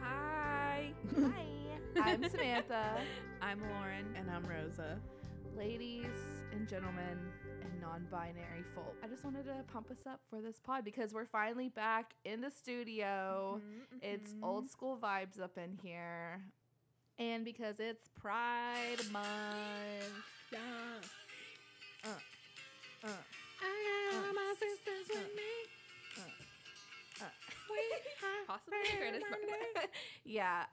Hi. Hi. I'm Samantha. I'm Lauren. And I'm Rosa. Ladies and gentlemen and non-binary folk, I just wanted to pump us up for this pod because we're finally back in the studio. Mm-hmm, it's old school vibes up in here. And because it's Pride Month. Yeah. I got all my sisters with me. Possibly the greatest part. Yeah.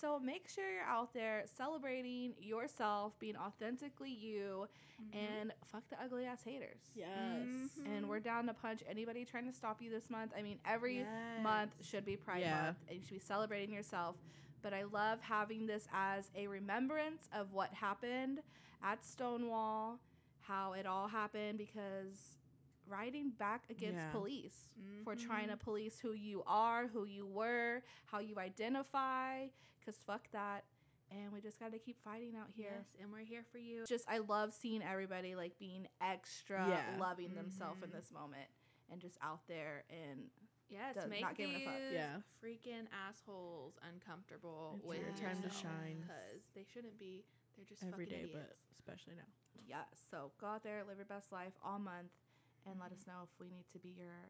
So make sure you're out there celebrating yourself, being authentically you, and fuck the ugly ass haters. Yes. Mm-hmm. And we're down to punch anybody trying to stop you this month. I mean, every month should be Pride Month, and you should be celebrating yourself. But I love having this as a remembrance of what happened at Stonewall, how it all happened, because rioting back against police for trying to police who you are, who you were, how you identify, because fuck that. And we just got to keep fighting out here. Yes, and we're here for you. Just, I love seeing everybody like being extra loving themselves in this moment and just out there and... Yes, make not these freaking assholes uncomfortable. It's with your time to shine. Because they shouldn't be. They're just every fucking day, idiots. But especially now. Yeah, so go out there, live your best life all month, and let us know if we need to be your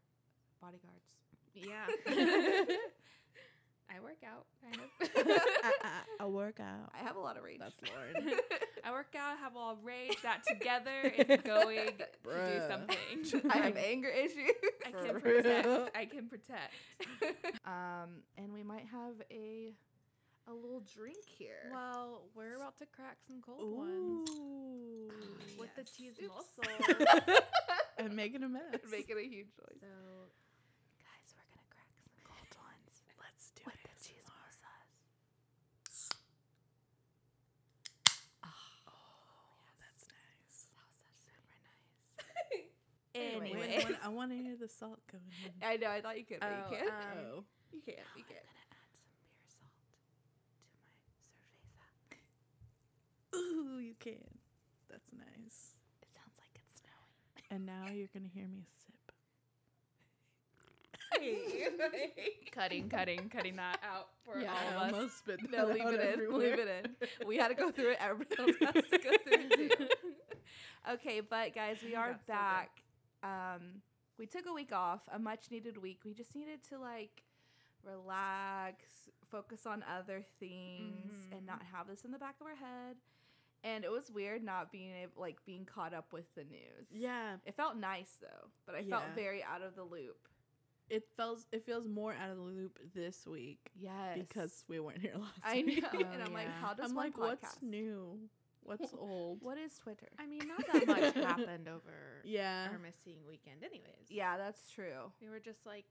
bodyguards. Yeah. I work out, kind of. I work out. I have a lot of rage. That's Lauren. I work out, I have a lot of rage. That together is going to do something. I have anger issues. I can protect. I can protect. And we might have a little drink here. Well, we're about to crack some cold ones. With the cheese muscle. And making a mess. And making a huge noise. So, guys, we're going to crack some cold ones. Let's do it. With the cheese muscle. Anyway. I want to hear the salt coming in. I know. I thought you could, but you can't. You can't. You can't. I'm going to add some beer salt to my cerveza. Ooh, you can. That's nice. It sounds like it's snowing. And now you're going to hear me sip. Cutting that out for all of us. Almost spit that out. Leave it in. We had to go through it. Everybody else has to go through it too. Okay, but guys, we are back. So we took a week off, a much needed week. We just needed to like relax, focus on other things, and not have this in the back of our head. And it was weird not being able, like being caught up with the news. Yeah, it felt nice though, but I felt very out of the loop. It feels more out of the loop this week. Yes, because we weren't here last week. I know, and I'm like, how does one podcast? What's new? What's old? What is Twitter? I mean, not that much happened over our missing weekend anyways. Yeah, that's true. We were just like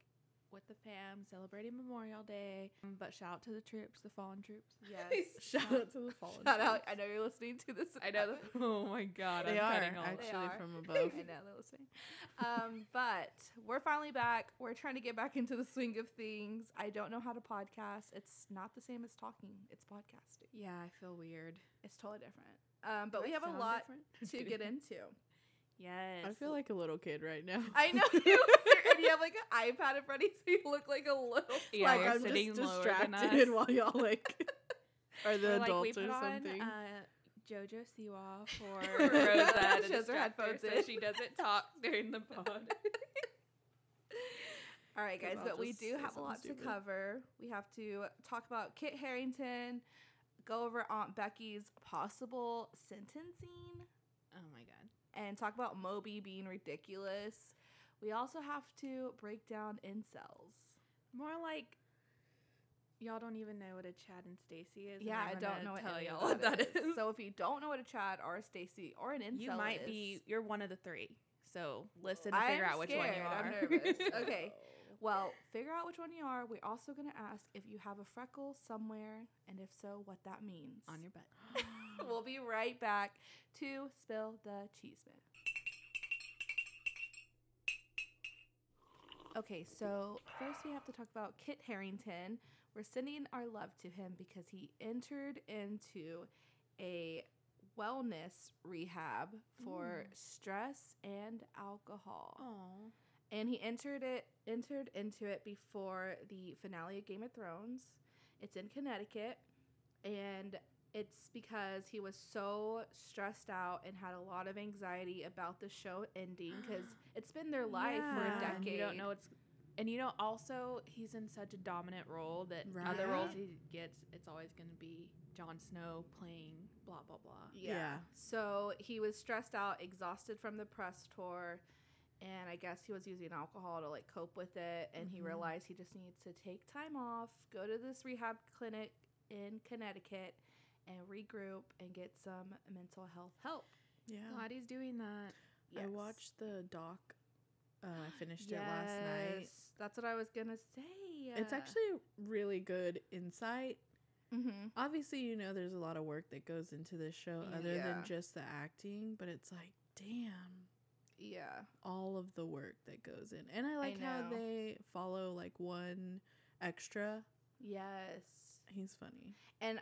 with the fam celebrating Memorial Day. But shout out to the troops, the fallen troops. Yes. shout out to the fallen troops. Shout out. I know you're listening to this. I know. Oh my God. They are from above. I know they're listening. But we're finally back. We're trying to get back into the swing of things. I don't know how to podcast. It's not the same as talking. It's podcasting. Yeah, I feel weird. It's totally different. But we have a lot to get into. Yes. I feel like a little kid right now. I know. And you have like an iPad in front of you, so you look like a little... Yeah, like I'm sitting just distracted while y'all like are the adults or something. JoJo Siwa for Rosa. She has her headphones in. So she doesn't talk during the pod. All right, guys. But we do have a lot to cover. We have to talk about Kit Harington. Go over Aunt Becky's possible sentencing. Oh, my God. And talk about Moby being ridiculous. We also have to break down incels. More like y'all don't even know what a Chad and Stacy is. Yeah, I don't know what that is. So if you don't know what a Chad or a Stacy or an incel is. You might be. You're one of the three. So listen and figure out which one you are. I'm nervous. Okay. Well, figure out which one you are. We're also going to ask if you have a freckle somewhere, and if so, what that means. On your butt. We'll be right back to Spill the Cheeseman. Okay, so first we have to talk about Kit Harington. We're sending our love to him because he entered into a wellness rehab for stress and alcohol. Aww. And he entered into it before the finale of Game of Thrones. It's in Connecticut, and it's because he was so stressed out and had a lot of anxiety about the show ending because it's been their life for a decade. And you don't know it's, and you know also he's in such a dominant role that other roles he gets, it's always going to be Jon Snow playing blah blah blah. Yeah. So he was stressed out, exhausted from the press tour. And I guess he was using alcohol to, like, cope with it. And he realized he just needs to take time off, go to this rehab clinic in Connecticut, and regroup and get some mental health help. Yeah. Glad he's doing that. Yes. I watched the doc. I finished it last night. That's what I was going to say. It's actually really good insight. Mm-hmm. Obviously, you know, there's a lot of work that goes into this show other than just the acting. But it's like, damn. Yeah. All of the work that goes in. And I like how they follow like one extra. Yes. He's funny. And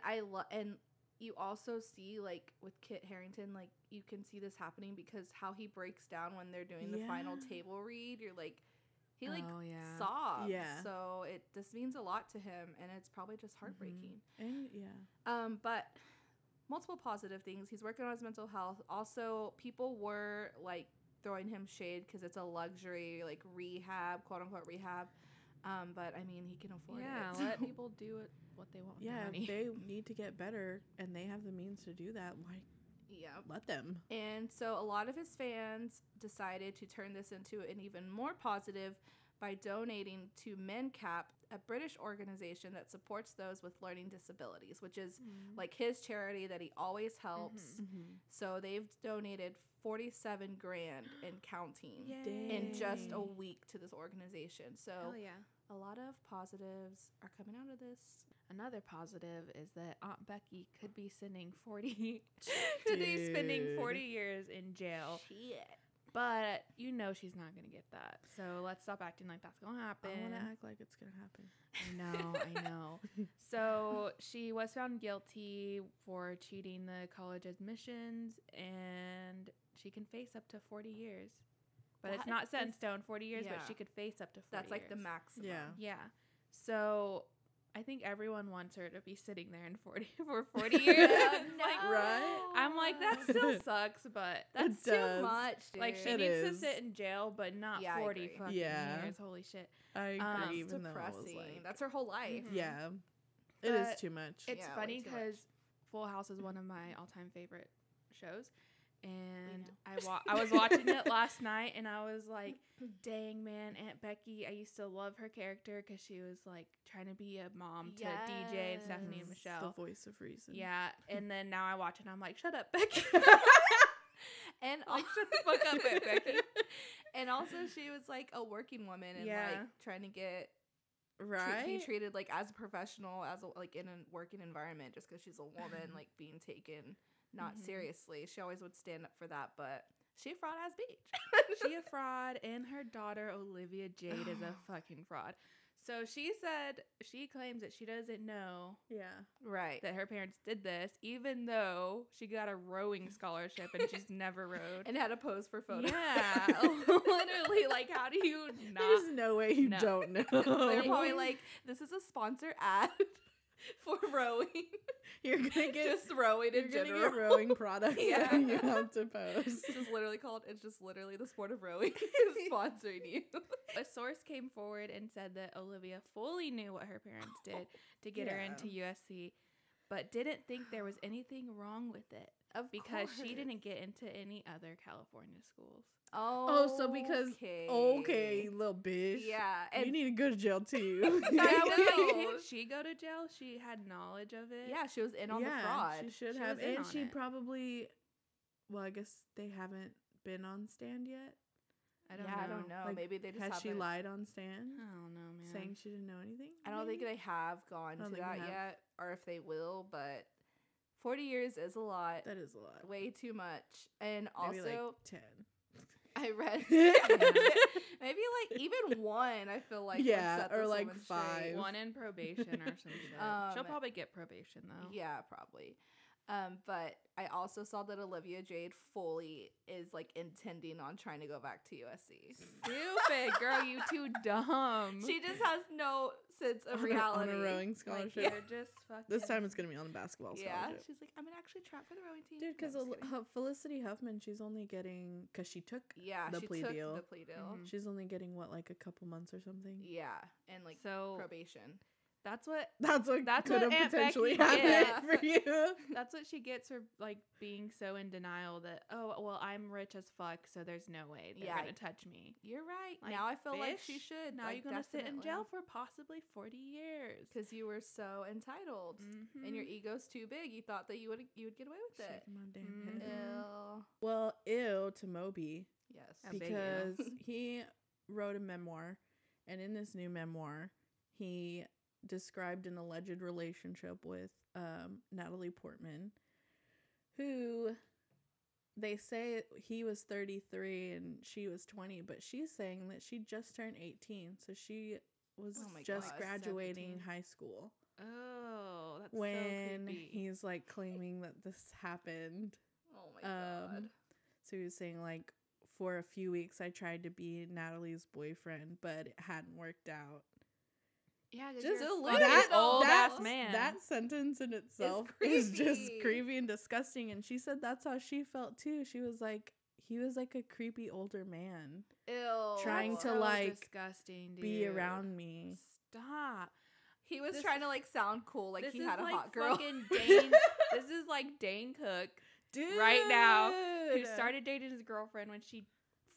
and you also see like with Kit Harington, like you can see this happening because how he breaks down when they're doing the final table read, you're like he like sobs. Yeah. So this means a lot to him and it's probably just heartbreaking. And but multiple positive things. He's working on his mental health. Also, people were like throwing him shade because it's a luxury, like, rehab, quote-unquote rehab. But, I mean, he can afford it. Yeah, let people do what they want with their money. Yeah, they need to get better, and they have the means to do that. Like, let them. And so a lot of his fans decided to turn this into an even more positive by donating to Mencap, a British organization that supports those with learning disabilities, which is like his charity that he always helps. So they've donated $47,000 and counting in just a week to this organization. So a lot of positives are coming out of this. Another positive is that Aunt Becky could be spending 40 years in jail. Shit. But you know she's not going to get that. So let's stop acting like that's going to happen. I want to act like it's going to happen. I know. So she was found guilty for cheating the college admissions, and she can face up to 40 years. But it's not set in stone, 40 years, but she could face up to 40 years. That's like the maximum. Yeah. So I think everyone wants her to be sitting there for 40 years. I'm like, that still sucks, but that's too much, dude. Like, she needs to sit in jail, but not 40 fucking years. Holy shit. I agree. Even depressing. Though it was like, that's her whole life. Mm-hmm. Yeah. But it is too much. It's funny because Full House is one of my all-time favorite shows. And I was watching it last night, and I was like, dang, man, Aunt Becky, I used to love her character because she was, like, trying to be a mom to DJ and Stephanie and Michelle. The voice of reason. Yeah, and then now I watch it, and I'm like, shut up, Becky. And like, shut the fuck up, Aunt Becky. And also she was, like, a working woman and, like, trying to get be treated, like, as a professional, as a, like, in a working environment just because she's a woman, like, being taken not seriously. She always would stand up for that, but she a fraud ass bitch. She a fraud, and her daughter Olivia Jade is a fucking fraud. So she claims that she doesn't know that her parents did this, even though she got a rowing scholarship and she's never rowed. And had a pose for photos. Yeah. Literally, like, how do you not? There's no way you don't know. They're probably like, this is a sponsor ad. For rowing. You're going to get just rowing in general. You're going to get rowing products and you have to post. It's just literally the sport of rowing is sponsoring you. A source came forward and said that Olivia fully knew what her parents did to get her into USC, but didn't think there was anything wrong with it. Because she didn't get into any other California schools. Oh, so because... Okay, little bitch. Yeah. And you need to go to jail, too. Did she go to jail? She had knowledge of it. Yeah, she was in on the fraud. She should have. And she probably... Well, I guess they haven't been on stand yet. I don't know. I don't know. Like, maybe they just haven't. Has she lied on stand? I don't know, man. Saying she didn't know anything? I don't think they have gone to that yet. Or if they will, but... 40 years is a lot. That is a lot. Way too much. And maybe also... Maybe like 10. I read... Maybe like even one, I feel like. Yeah, or like 5. Straight. One in probation or some shit. She'll probably get probation, though. Yeah, probably. But I also saw that Olivia Jade fully is, like, intending on trying to go back to USC. Stupid, girl. You too dumb. She just has no sense of reality. On a rowing scholarship. Like, you're just fucking... This time it's going to be on a basketball scholarship. Yeah, she's like, I'm going to actually trap for the rowing team. Dude, because Felicity Huffman, she's only getting... Because she took the plea deal. Mm-hmm. She's only getting, what, like, a couple months or something? Yeah, and, like, probation. That's what could have potentially happened for you. That's what she gets for, like, being so in denial that, oh, well, I'm rich as fuck, so there's no way they're going to touch me. You're right. Like, now I feel like she should. Now, like, you're going to sit in jail for possibly 40 years. Because you were so entitled. Mm-hmm. And your ego's too big. You thought that you would get away with it. Shit, my damn head. Ew. Well, ew to Moby. Yes. Because he wrote a memoir. And in this new memoir, he... described an alleged relationship with Natalie Portman, who they say he was 33 and she was 20, but she's saying that she just turned 18, so she was graduating 17. High school. Oh, that's when so creepy. He's like claiming that this happened. Oh my god! So he was saying, like, for a few weeks I tried to be Natalie's boyfriend, but it hadn't worked out. Yeah, just that old-ass man. That sentence in itself is just creepy and disgusting. And she said that's how she felt, too. She was like, he was like a creepy older man. Ew. Trying to, like, disgusting, be around me. Stop. He was trying to, like, sound cool, like he had a hot girl. This is like Dane Cook, dude, right now, who started dating his girlfriend when she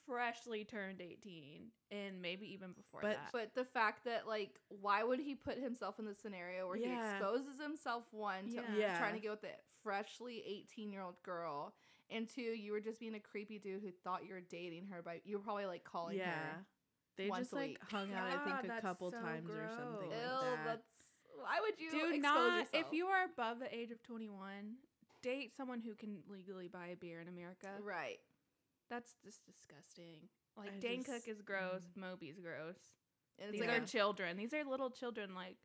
freshly turned 18, and maybe even before that. But the fact that, like, why would he put himself in the scenario where he exposes himself, one, to trying to get with a freshly 18-year-old girl, and two, you were just being a creepy dude who thought you were dating her, but you were probably, like, calling her. They just, like, hung out, I think, a couple times or something. Ew, like that. Why would you expose yourself? If you are above the age of 21, date someone who can legally buy a beer in America. Right. That's just disgusting. Like, Dane Cook is gross. Moby's gross. These are children. These are little children. Like,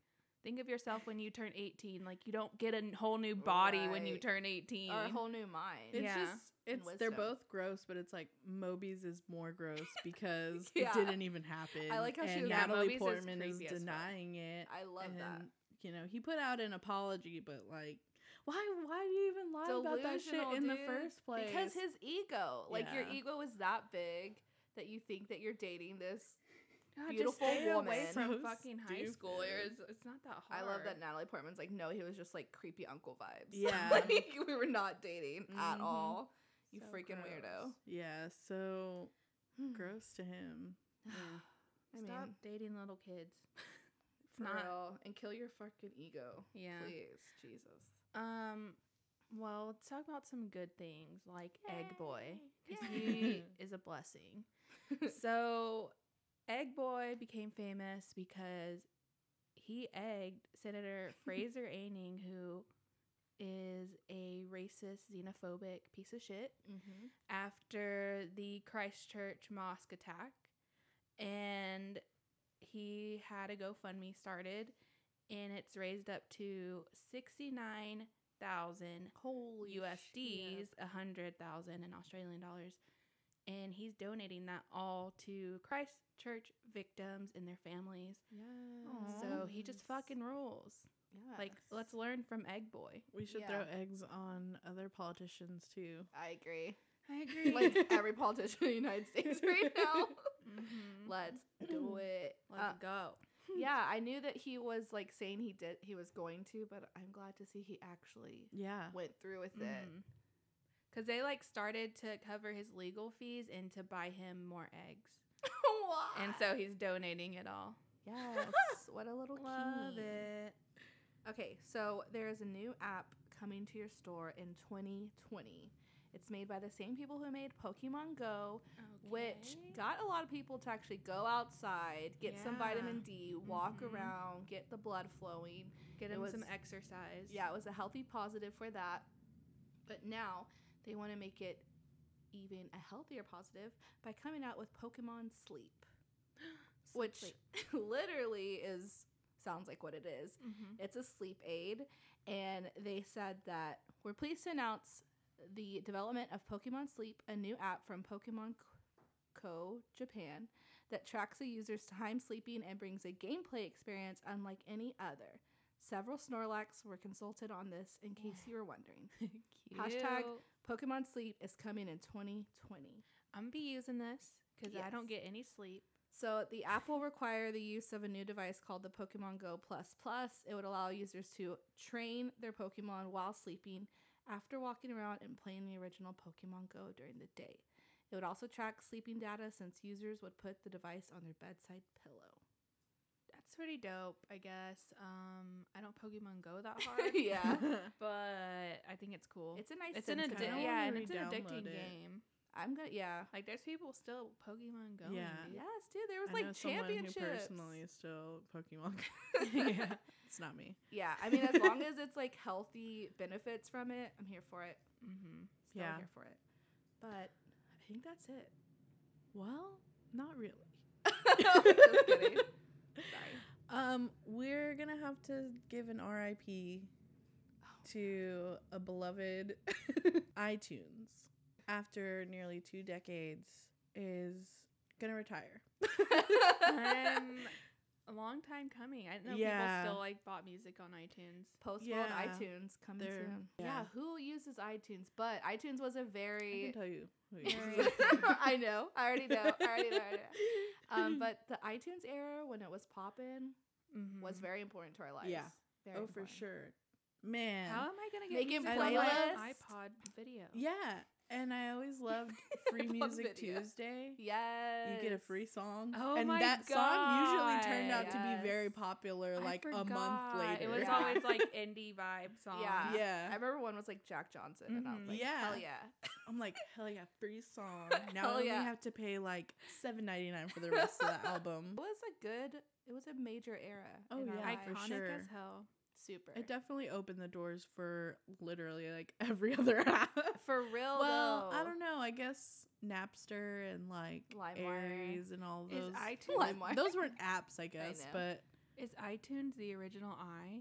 think of yourself when you turn 18. Like, you don't get a whole new body when you turn 18. Or a whole new mind. It's just, they're both gross, but it's like Moby's is more gross because it didn't even happen. I like how she was Natalie Portman is denying it. I love that. You know, he put out an apology, but, like, Why do you even lie about that shit in the first place? Because his ego. Like, your ego is that big that you think that you're dating this beautiful woman. Away from fucking high schoolers. It's not that hard. I love that Natalie Portman's like, no, he was just, like, creepy uncle vibes. Yeah. Like, we were not dating at all. You so freaking gross. Weirdo. Yeah, so gross to him. Yeah. Stop dating little kids. It's not real. And kill your fucking ego. Yeah. Please. Jesus. Well, let's talk about some good things, like Egg Boy, because he is a blessing. So, Egg Boy became famous because he egged Senator Fraser Anning, who is a racist, xenophobic piece of shit, after the Christchurch mosque attack, and he had a GoFundMe started. And it's raised up to 69,000 USDs, 100,000 in Australian dollars. And he's donating that all to Christchurch victims and their families. Yes. So he just fucking rules. Yes. Like, let's learn from Egg Boy. We should throw eggs on other politicians, too. I agree. Like, every politician in the United States right now. Let's do it. Let's go. Yeah, I knew that he was, like, saying he was going to, but I'm glad to see he actually went through with it. Because they, like, started to cover his legal fees and to buy him more eggs. Why? And so he's donating it all. Yes. What a little love it. Okay, so there is a new app coming to your store in 2020. It's made by the same people who made Pokemon Go, which got a lot of people to actually go outside, get some vitamin D, walk around, get the blood flowing. Get them some exercise. Yeah, it was a healthy positive for that. But now they want to make it even a healthier positive by coming out with Pokemon Sleep, which literally is sounds like what it is. Mm-hmm. It's a sleep aid, and they said that we're pleased to announce the development of Pokemon Sleep, a new app from Pokemon Co. Japan that tracks a user's time sleeping and brings a gameplay experience unlike any other. Several Snorlax were consulted on this, in case you were wondering. Cute. # Pokemon Sleep is coming in 2020. I'm going to be using this because I don't get any sleep. So the app will require the use of a new device called the Pokemon Go++. It would allow users to train their Pokemon while sleeping, after walking around and playing the original Pokemon Go during the day. It would also track sleeping data, since users would put the device on their bedside pillow. That's pretty dope, I guess. I don't Pokemon Go that hard. Yeah. But I think it's cool. It's a nice it's an addicting game. I'm gonna Like, there's people still Pokemon Go. Yeah. Yes, dude. There was like championships. I know someone who personally is still Pokemon Go. Yeah. It's not me. Yeah. I mean, as long as it's like healthy benefits from it, I'm here for it. Mm-hmm. Still here for it. But I think that's it. Well, not really. Just kidding. Sorry. We're gonna have to give an RIP to a beloved iTunes. After nearly 2 decades, is gonna retire. A long time coming. I didn't know people still like bought music on iTunes. Post-World iTunes coming soon. Yeah, who uses iTunes? But iTunes was a very... I can tell you. I know. I already know. But the iTunes era, when it was popping, was very important to our lives. Yeah. Very important. For sure. Man. How am I gonna get music on my iPod video? Yeah. And I always loved Free Music Tuesday. Yes. You get a free song. Oh, and my God. And that song usually turned out to be very popular like a month later. It was always like indie vibe songs. Yeah. Yeah. I remember one was like Jack Johnson. And I was like, hell yeah. I'm like, hell yeah, free song. Now I only have to pay like $7.99 for the rest of the album. It was a good, it was a major era. Oh, yeah. Iconic as hell. Super. It definitely opened the doors for literally like every other app. For real. Well, though. I don't know. I guess Napster and like Aries and all those. Is iTunes? Those weren't apps, I guess. I but is iTunes the original I?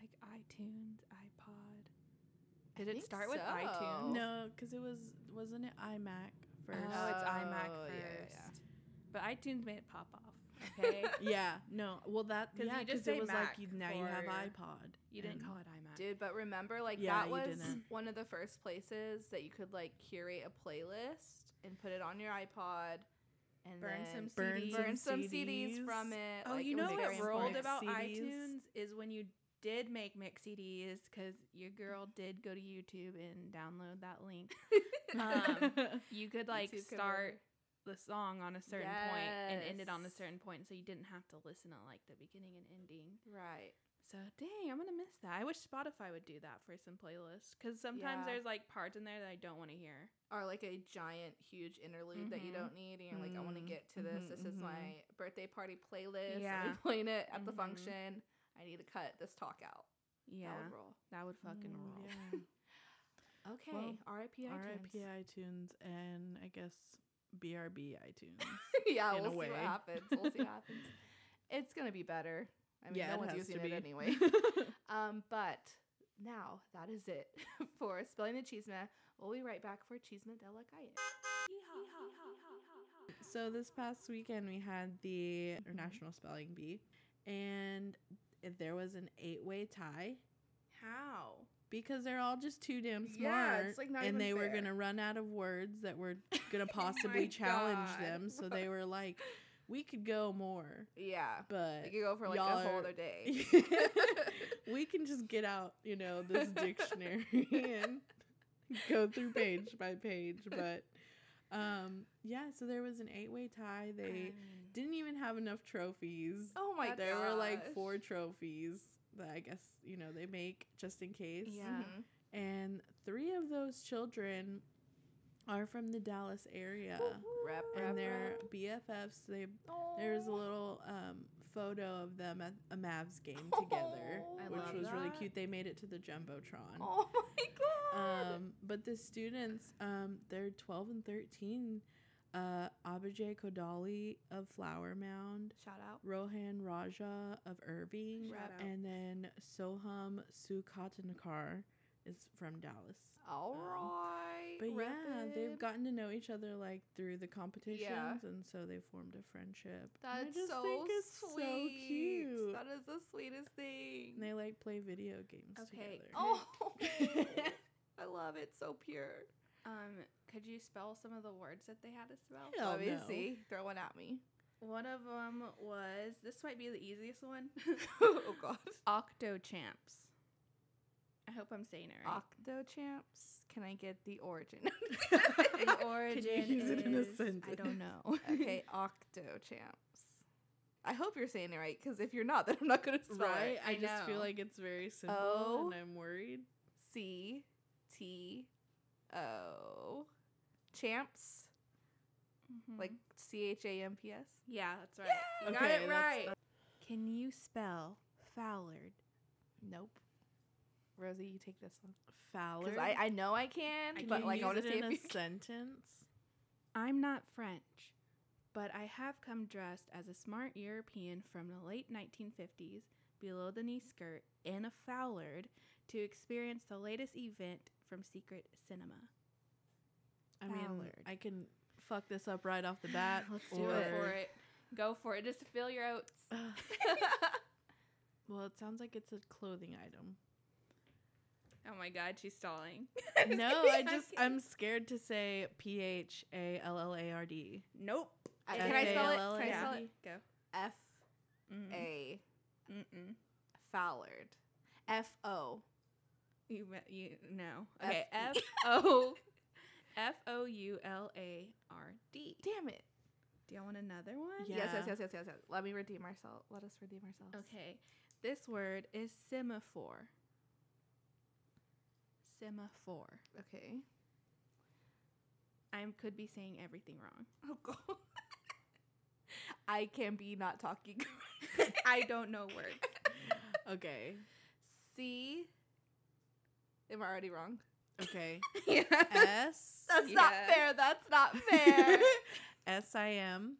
Like iTunes, iPod. Did it start with iTunes? No, because it wasn't it iMac first? Oh, it's iMac first. Yeah. But iTunes made it pop off. Okay. Yeah. No. Well, that because you just say it was Mac like now you have iPod. You didn't call it iMac, dude. But remember, like that was one of the first places that you could like curate a playlist and put it on your iPod and burn some CDs from it. Oh, like, you know what rolled about iTunes is when you did make mix CDs because your girl did go to YouTube and download that link. You could like start the song on a certain point and ended on a certain point, so you didn't have to listen to like the beginning and ending. Right. So dang, I'm gonna miss that. I wish Spotify would do that for some playlists, because sometimes there's like parts in there that I don't want to hear, or like a giant huge interlude that you don't need, and you're like, I want to get to this. This is my birthday party playlist. Yeah, I'm playing it at the function. I need to cut this talk out. Yeah, that would roll. That would fucking roll. Yeah. Okay. Well, R.I.P. iTunes, and I guess. BRB iTunes. Yeah, we'll see what happens. We'll see what happens. It's going to be better. I mean, no one's using it anyway. But now that is it for Spilling the Chisme. We'll be right back for Chisme de la Calle. So this past weekend we had the International Spelling Bee, and there was an 8-way tie. How? Because they're all just too damn smart, it's like not and even they were going to run out of words that were going to possibly challenge them. So they were like, we could go more. Yeah. But we could go for like a whole other day. We can just get out, you know, this dictionary and go through page by page. But so there was an 8-way tie. They didn't even have enough trophies. Oh, my God. There were like 4 trophies that I guess, you know, they make just in case. Yeah. Mm-hmm. And 3 of those children are from the Dallas area. Rep, and they're BFFs. There's a little photo of them at a Mavs game together, which was really cute. They made it to the Jumbotron. Oh, my God. But the students, they're 12 and 13. Abijay Kodali of Flower Mound. Shout out. Rohan Raja of Irving. Shout out. And then Soham Sukhatnakar is from Dallas. All right. But yeah, they've gotten to know each other like through the competitions, and so they formed a friendship. That's so sweet. So cute. That is the sweetest thing. And they like play video games together. Oh, I love it. So pure. Could you spell some of the words that they had to spell? Let me see. Throw one at me. One of them was, this might be the easiest one. Oh, God. Octochamps. I hope I'm saying it right. Octochamps. Can I get the origin? The origin Can you use it in a sentence? I don't know. Okay, Octochamps. I hope you're saying it right, because if you're not, then I'm not going to spell it. I just feel like it's very simple, and I'm worried. C-T-O. Champs. Mm-hmm. Like C-H-A-M-P-S? Yeah, that's right. Yay! Okay, got it right. Can you spell Foulard? Nope. Rosie, you take this one. Foulard? Because I know I can, but like I want to say it in a sentence. I'm not French, but I have come dressed as a smart European from the late 1950s, below the knee skirt, in a Foulard to experience the latest event from Secret Cinema. I mean, I can fuck this up right off the bat. Let's do it. Go for it. Go for it. Just fill your oats. Well, it sounds like it's a clothing item. Oh my God, she's stalling. No, I'm scared to say Phallard. Nope. Can I spell it? Can I spell it? Go. F-A. Foulard. F-O. You know. Okay. F-O. F-O-U-L-A-R-D. Damn it. Do y'all want another one? Yeah. Yes. Let me redeem ourselves. Let us redeem ourselves. Okay. This word is semaphore. Semaphore. Okay. I could be saying everything wrong. Oh, God. I can be not talking. I don't know words. Okay. C. Am I already wrong? Okay. Yeah. S. That's not fair. That's not fair. S-I-M.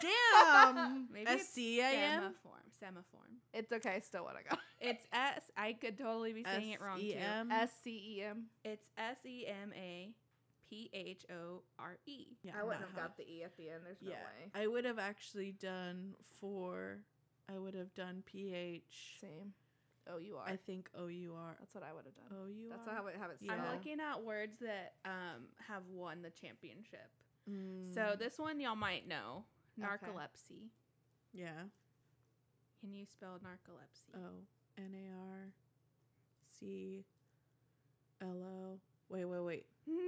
Damn. Maybe S-C-I-M. Semaphore. It's okay. I still want to go. It's S. I could totally be saying it wrong, too. S-C-E-M. It's S-E-M-A-P-H-O-R-E. Yeah, I wouldn't have got the E at the end. There's no way. I would have actually done P-H. Same. O-U-R. I think O-U-R. That's what I would have done. O-U-R. That's how I have it spelled. I'm looking at words that have won the championship. Mm. So this one y'all might know. Narcolepsy. Okay. Yeah. Can you spell narcolepsy? Oh. N-A-R-C-L-O. Wait.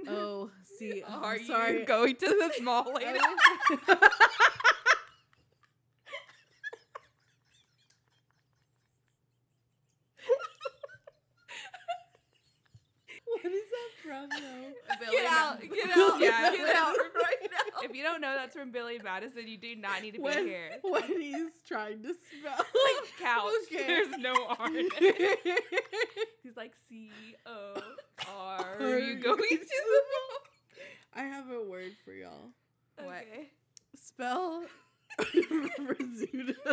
O-C-O. Are you going to the small lady? Get out right now. If you don't know that's from Billy Madison, you do not need to be here. What he's trying to spell. Like couch. Okay. There's no R in it. He's like C-O-R. Are you going to the mall? I have a word for y'all. Okay. What? Spell Rizzuto.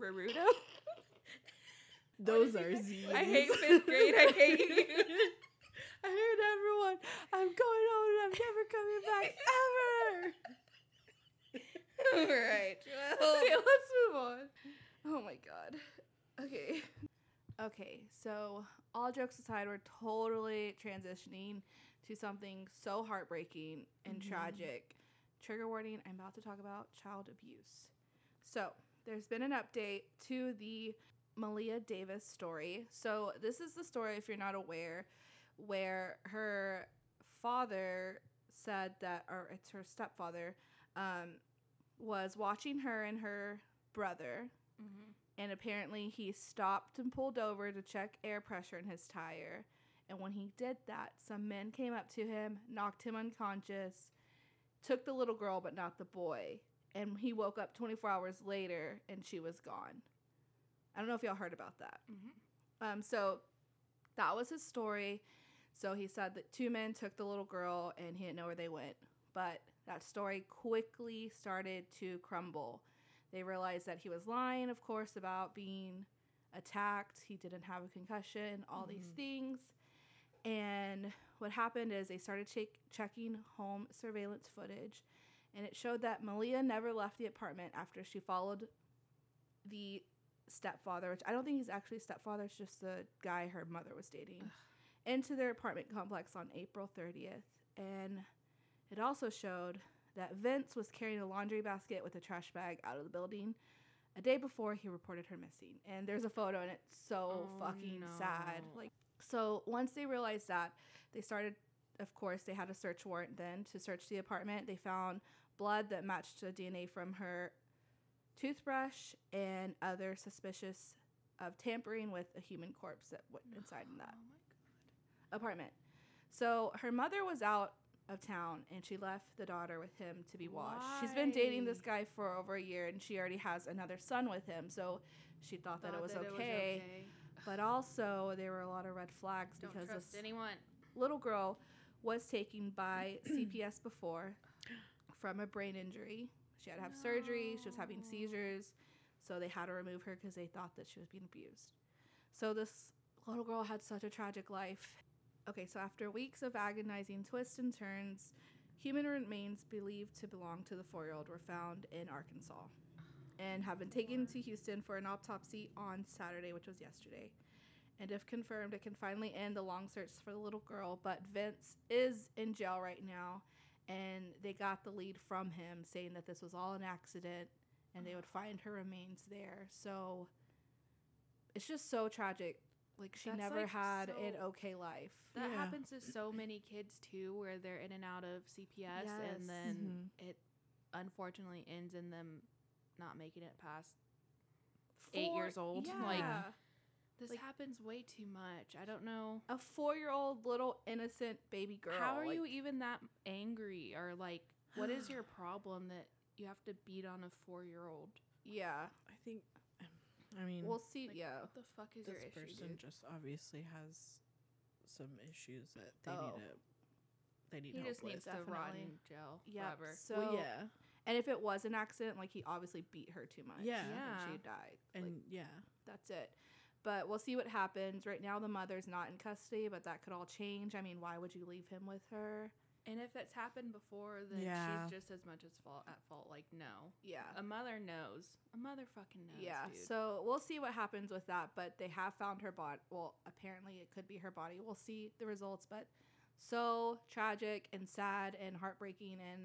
Raruto? Those are Z's. I hate fifth grade. I hate you. I heard everyone, I'm going home and I'm never coming back, ever. All right. Well, okay, let's move on. Oh, my God. Okay, so all jokes aside, we're totally transitioning to something so heartbreaking and tragic. Trigger warning, I'm about to talk about child abuse. So there's been an update to the Maleah Davis story. So this is the story, if you're not aware, where her father said that, or it's her stepfather, was watching her and her brother. Mm-hmm. And apparently he stopped and pulled over to check air pressure in his tire. And when he did that, some men came up to him, knocked him unconscious, took the little girl but not the boy. And he woke up 24 hours later and she was gone. I don't know if y'all heard about that. Mm-hmm. So that was his story. So he said that two men took the little girl and he didn't know where they went. But That story quickly started to crumble. They realized that he was lying, of course, about being attacked. He didn't have a concussion, all these things. And what happened is they started checking home surveillance footage. And it showed that Maleah never left the apartment after she followed the stepfather, which I don't think he's actually stepfather. It's just the guy her mother was dating, into their apartment complex on April 30th. And it also showed that Vince was carrying a laundry basket with a trash bag out of the building a day before he reported her missing. And there's a photo, and it's so sad. Like, so once they realized that, they started, of course, they had a search warrant then to search the apartment. They found blood that matched the DNA from her toothbrush and other suspicious of tampering with a human corpse that went inside in that apartment. So her mother was out of town, and she left the daughter with him to be washed. Why? She's been dating this guy for over a year, and she already has another son with him, so she thought that it was okay. But also, there were a lot of red flags because this little girl was taken by CPS before from a brain injury. She had to have surgery. She was having seizures. So they had to remove her because they thought that she was being abused. So this little girl had such a tragic life. Okay, so after weeks of agonizing twists and turns, human remains believed to belong to the 4-year-old were found in Arkansas and have been taken to Houston for an autopsy on Saturday, which was yesterday. And if confirmed, it can finally end the long search for the little girl, but Vince is in jail right now, and they got the lead from him saying that this was all an accident and they would find her remains there. So it's just so tragic. Like, she never had an okay life. That happens to so many kids, too, where they're in and out of CPS, and then it unfortunately ends in them not making it past 8 years old. Yeah. Like, this happens way too much. I don't know. A 4-year-old little innocent baby girl. How are you even that angry? Or, like, what is your problem that you have to beat on a 4-year-old? Yeah. I think... I mean, we'll see. Like, yeah, what the fuck is your issue? This person just obviously has some issues that they need help with. He just needs to rot in jail forever. So and if it was an accident, like, he obviously beat her too much. Yeah, and she died. And that's it. But we'll see what happens. Right now, the mother's not in custody, but that could all change. I mean, why would you leave him with her? And if it's happened before, then she's just as much as at fault. Like, no. Yeah. A mother knows. A mother fucking knows, dude. So we'll see what happens with that. But they have found her body. Well, apparently it could be her body. We'll see the results. But so tragic and sad and heartbreaking. And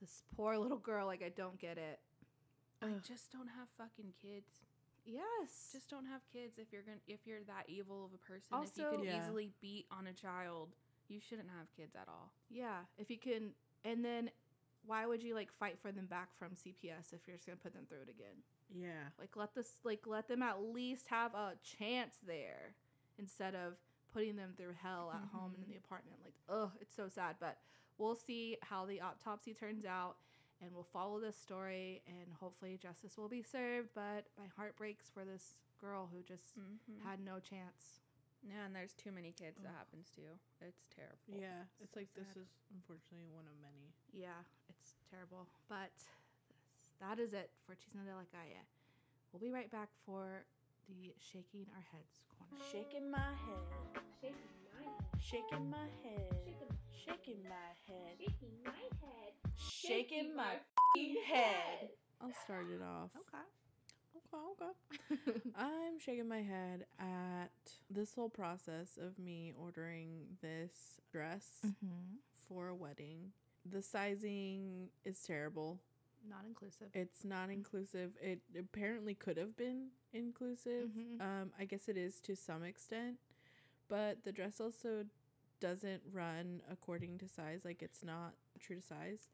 this poor little girl, like, I don't get it. I just don't have fucking kids. Yes. Just don't have kids if you're that evil of a person. Also, if you could easily beat on a child. You shouldn't have kids at all. Yeah. If you can. And then why would you, like, fight for them back from CPS if you're just going to put them through it again? Yeah. Like, let them at least have a chance there instead of putting them through hell at home and in the apartment. Like, ugh, it's so sad. But we'll see how the autopsy turns out, and we'll follow this story, and hopefully justice will be served. But my heart breaks for this girl who just had no chance. Yeah, and there's too many kids that happens to. It's terrible. Yeah, it's like sad. This is, unfortunately, one of many. Yeah, it's terrible. But that is it for Chisna de la Calle. We'll be right back for the Shaking Our Heads corner. Shaking my head. Shaking my head. Shaking my head. Shaking my head. Shaking my head. Shaking my f***ing head. I'll start it off. Okay. I'm shaking my head at this whole process of me ordering this dress for a wedding. The sizing is terrible. Not inclusive. It's not inclusive. It apparently could have been inclusive. I guess it is to some extent. But the dress also doesn't run according to size. Like, it's not true to size.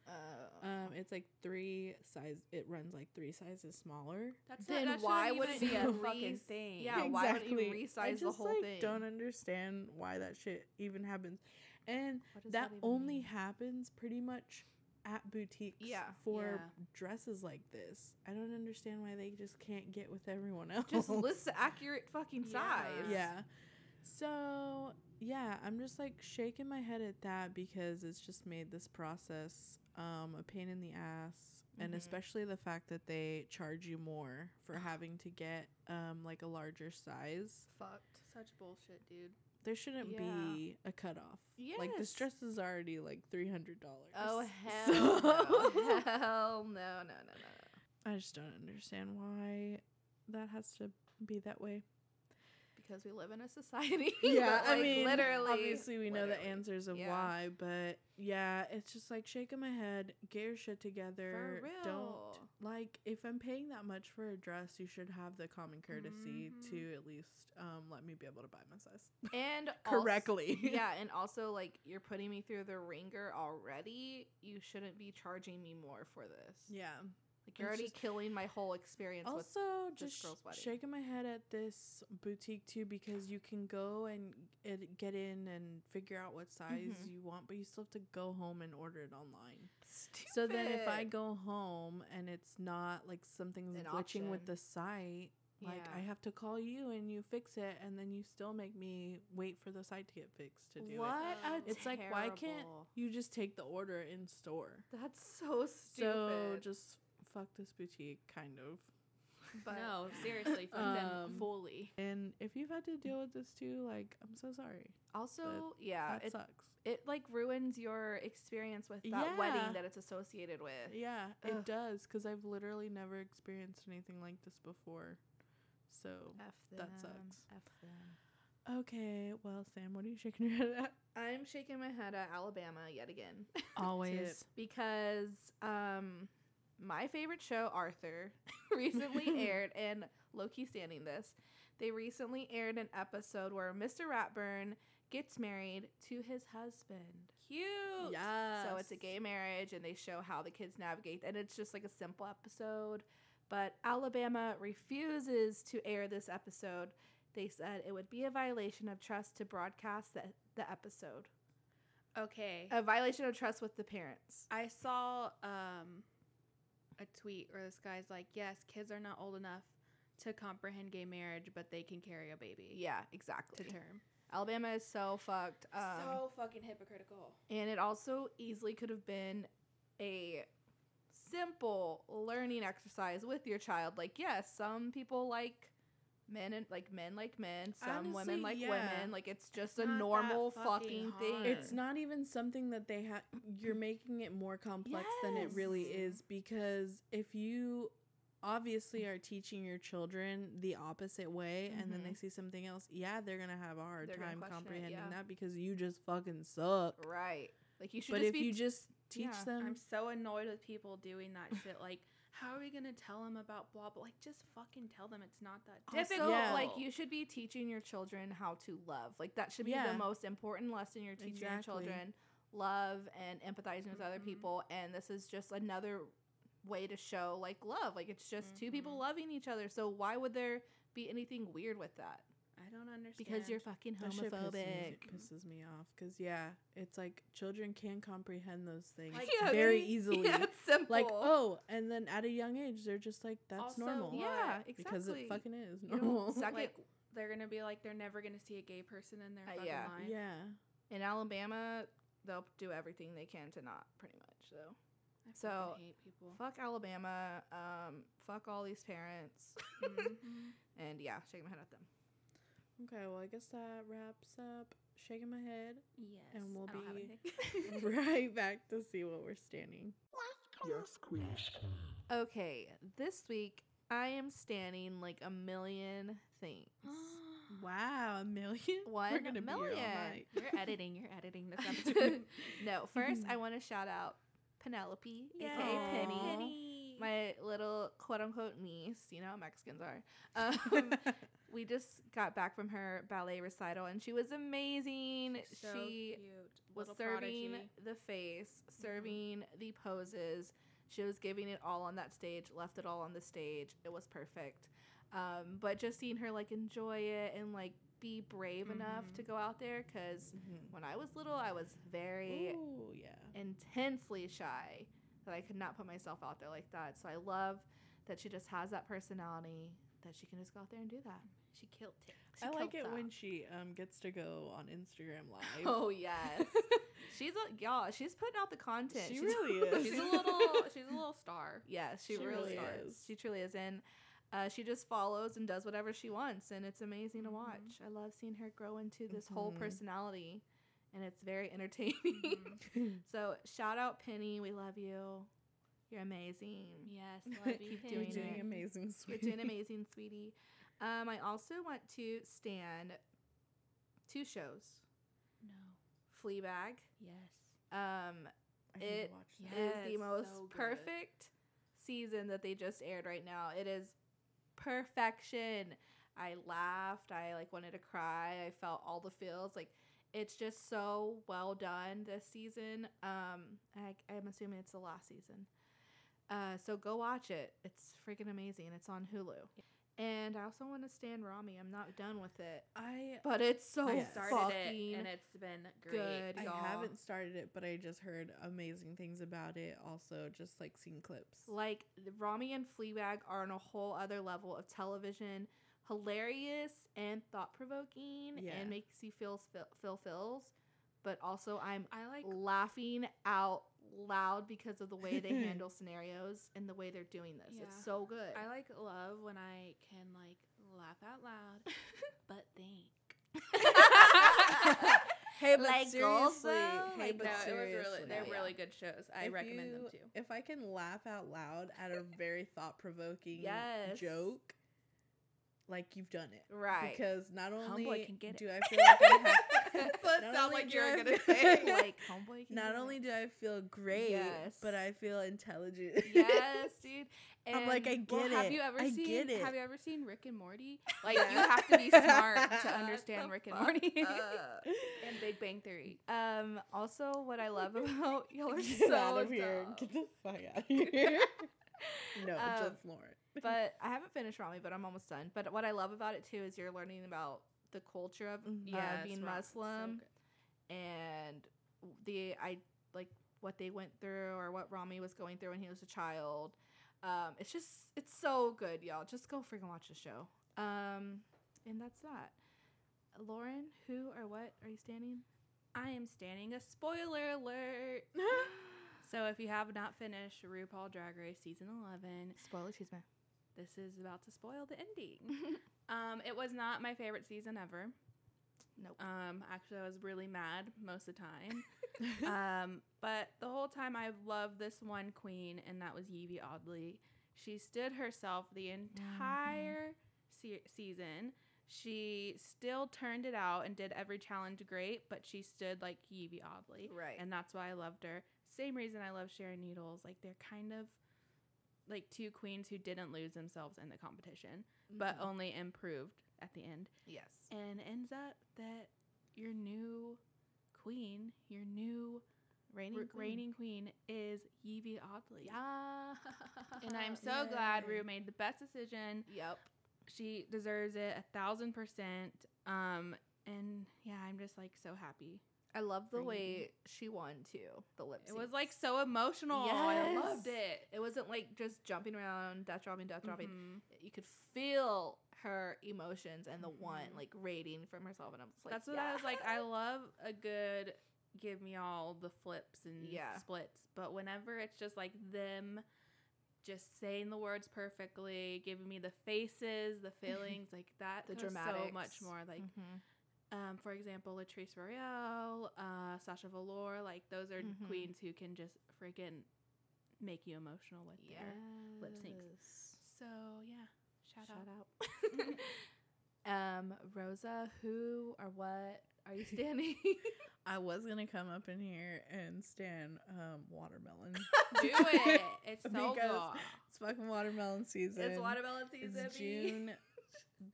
It's like it runs like 3 sizes smaller. That's why would it be a fucking thing? Yeah, exactly. Why would you resize the whole thing? I just don't understand why that shit even happens. And that only happens pretty much at boutiques for dresses like this. I don't understand why they just can't get with everyone else. Just list the accurate fucking size. Yeah. So, yeah, I'm just like shaking my head at that because it's just made this process a pain in the ass. Mm-hmm. And especially the fact that they charge you more for having to get like a larger size. Fucked. Such bullshit, dude. There shouldn't be a cutoff. Yes. Like, this dress is already like $300. Oh, hell no. Hell no. I just don't understand why that has to be that way. Because we live in a society. Yeah, like, I mean, literally. Obviously, we know the answers of why, but yeah, it's just like shaking my head. Get your shit together. For real. Don't, like, if I'm paying that much for a dress, you should have the common courtesy to at least let me be able to buy my size and correctly. Also, yeah, and also, like, you're putting me through the wringer already. You shouldn't be charging me more for this. Yeah. Like, you're already killing my whole experience also with this girl's wedding. Also, just shaking my head at this boutique, too, because you can go and get in and figure out what size you want, but you still have to go home and order it online. Stupid. So then if I go home and it's not, like, something's glitching with the site, like, I have to call you and you fix it, and then you still make me wait for the site to get fixed to do it. It's like, why can't you just take the order in store? That's so stupid. So just... fuck this boutique, kind of. But no, seriously, fuck them fully. And if you've had to deal with this too, like, I'm so sorry. Also, that sucks. It like ruins your experience with that wedding that it's associated with. Yeah, it does, because I've literally never experienced anything like this before. So that sucks. F them. Okay, well, Sam, what are you shaking your head at? I'm shaking my head at Alabama yet again. Always. Because my favorite show, Arthur, recently aired, and low-key standing this, they recently aired an episode where Mr. Ratburn gets married to his husband. Cute! Yes! So it's a gay marriage, and they show how the kids navigate, and it's just like a simple episode, but Alabama refuses to air this episode. They said it would be a violation of trust to broadcast the episode. Okay. A violation of trust with the parents. I saw, a tweet where this guy's like, yes, kids are not old enough to comprehend gay marriage, but they can carry a baby. Yeah, exactly. To term. Alabama is so fucked. So fucking hypocritical. And it also easily could have been a simple learning exercise with your child. Like, yes, some people like men, and like men like men, some honestly, women like women. Like, it's just a normal fucking thing. It's not even something that they have. You're making it more complex than it really is, because if you obviously are teaching your children the opposite way and then they see something else, they're gonna have a hard time comprehending that, because you just fucking suck, right? Like, you should but just if you just teach them. I'm so annoyed with people doing that shit. Like, how are we going to tell them about blah, blah? Like, just fucking tell them. It's not that difficult. Also, like, you should be teaching your children how to love. Like, that should be the most important lesson you're teaching your children. Love and empathizing with other people. And this is just another way to show, like, love. Like, it's just two people loving each other. So why would there be anything weird with that? I don't understand. Because you're fucking homophobic. It pisses me off. Because, it's like, children can comprehend those things very easily. Yeah, it's simple. Like, and then at a young age, they're just like, that's also normal. Yeah, exactly. Because it fucking is normal. Like, they're going to be like, they're never going to see a gay person in their fucking life. Yeah. In Alabama, they'll do everything they can to not, pretty much. So, I hate people. Fuck Alabama. Fuck all these parents. And, shake my head at them. Okay, well, I guess that wraps up shaking my head. Yes. And we'll be right back to see what we're standing. Yes, Queen. Okay, this week I am standing like a million things. Wow, a million? What? We're gonna be here all night. You're editing this episode. No, first I want to shout out Penelope, aka Penny. My little quote-unquote niece, you know how Mexicans are. We just got back from her ballet recital, and she was amazing. So she cute. Was little serving prodigy. The face, serving the poses. She was giving it all on that stage, left it all on the stage. It was perfect. But just seeing her, like, enjoy it and, like, be brave enough to go out there, because when I was little, I was very intensely shy. That I could not put myself out there like that. So I love that she just has that personality that she can just go out there and do that. She killed it. I like it when she gets to go on Instagram Live. Oh yes, she's putting out the content. She really is. She's a little star. Yes, she really is. She truly is, and she just follows and does whatever she wants, and it's amazing to watch. Mm-hmm. I love seeing her grow into this whole personality, and it's very entertaining. Mm-hmm. So shout out Penny, we love you. You're amazing. Yes, love you. You're doing amazing, sweetie. I also want to stand two shows. No. Fleabag. Yes. It is the most perfect season that they just aired right now. It is perfection. I laughed. I wanted to cry. I felt all the feels. It's just so well done this season. I'm assuming it's the last season. So go watch it. It's freaking amazing. It's on Hulu. Yeah. And I also want to stand Rami. I'm not done with it. But it's so I started it and it's been great. Good, y'all. I haven't started it, but I just heard amazing things about it. Also, just seen clips. Rami and Fleabag are on a whole other level of television. Hilarious and thought provoking, and makes you feel fulfilled. But also, I'm laughing out loud because of the way they handle scenarios and the way they're doing this. Yeah. It's so good. I love when I can laugh out loud, but think. Hey, but seriously. Seriously. They're really good shows. I recommend them too. If I can laugh out loud at a very thought provoking joke, you've done it. Right. Because not only do I feel like I have. Not only do I feel great, but I feel intelligent. Yes, dude. And I'm I get it. Have you ever seen Rick and Morty? You have to be smart to understand Rick and Morty and Big Bang Theory. Also, what I love about y'all are get so out of here. Get the fuck out of here. No, just Lauren. But I haven't finished Rami, but I'm almost done. But what I love about it too is you're learning about the culture of being Muslim, so and what they went through, or what Rami was going through when he was a child. It's so good, y'all. Just go freaking watch the show. And that's that. Lauren, who or what are you standing? I am standing a spoiler alert. So if you have not finished RuPaul Drag Race season 11, spoiler, excuse me. This is about to spoil the ending. It was not my favorite season ever. Nope. Actually, I was really mad most of the time. But the whole time I loved this one queen, and that was Yvie Oddly. She stood herself the entire season. She still turned it out and did every challenge great, but she stood like Yvie Oddly. Right. And that's why I loved her. Same reason I love Sharon Needles. They're kind of two queens who didn't lose themselves in the competition, but only improved at the end. Yes. And ends up that your new queen, your new reigning queen is Yvie Oddly. Yeah. And I'm so glad Rue made the best decision. Yep. She deserves it 1,000%. And yeah, I'm just so happy. I love the way she won too. The lip sync. It was so emotional. Yes. I loved it. It wasn't just jumping around, death dropping. You could feel her emotions and the one rating from herself, and I'm just that's what I was I love a good give me all the flips and splits, but whenever it's just them just saying the words perfectly, giving me the faces, the feelings that, the dramatics, so much more for example, Latrice Royale, Sasha Velour, those are queens who can just freaking make you emotional with their lip syncs. So, yeah, shout out. Rosa, who or what are you standing? I was going to come up in here and stand watermelon. Do it. It's so good. It's fucking watermelon season. It's watermelon season. It's June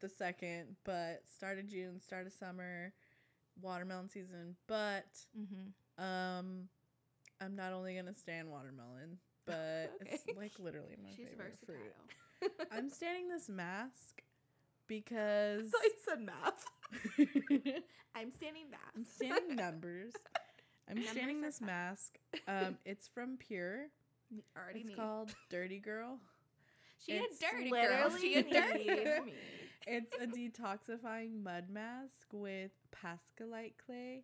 the 2nd, but start of June, start of summer, watermelon season. But I'm not only gonna stand watermelon, but okay. It's literally my favorite fruit. I'm standing this mask because I thought you said math. I'm standing math. I'm standing numbers. I'm standing this mask. It's from Pure. It's called Dirty Girl. She it's a dirty girl. She a dirty me. It's a detoxifying mud mask with pascalite clay.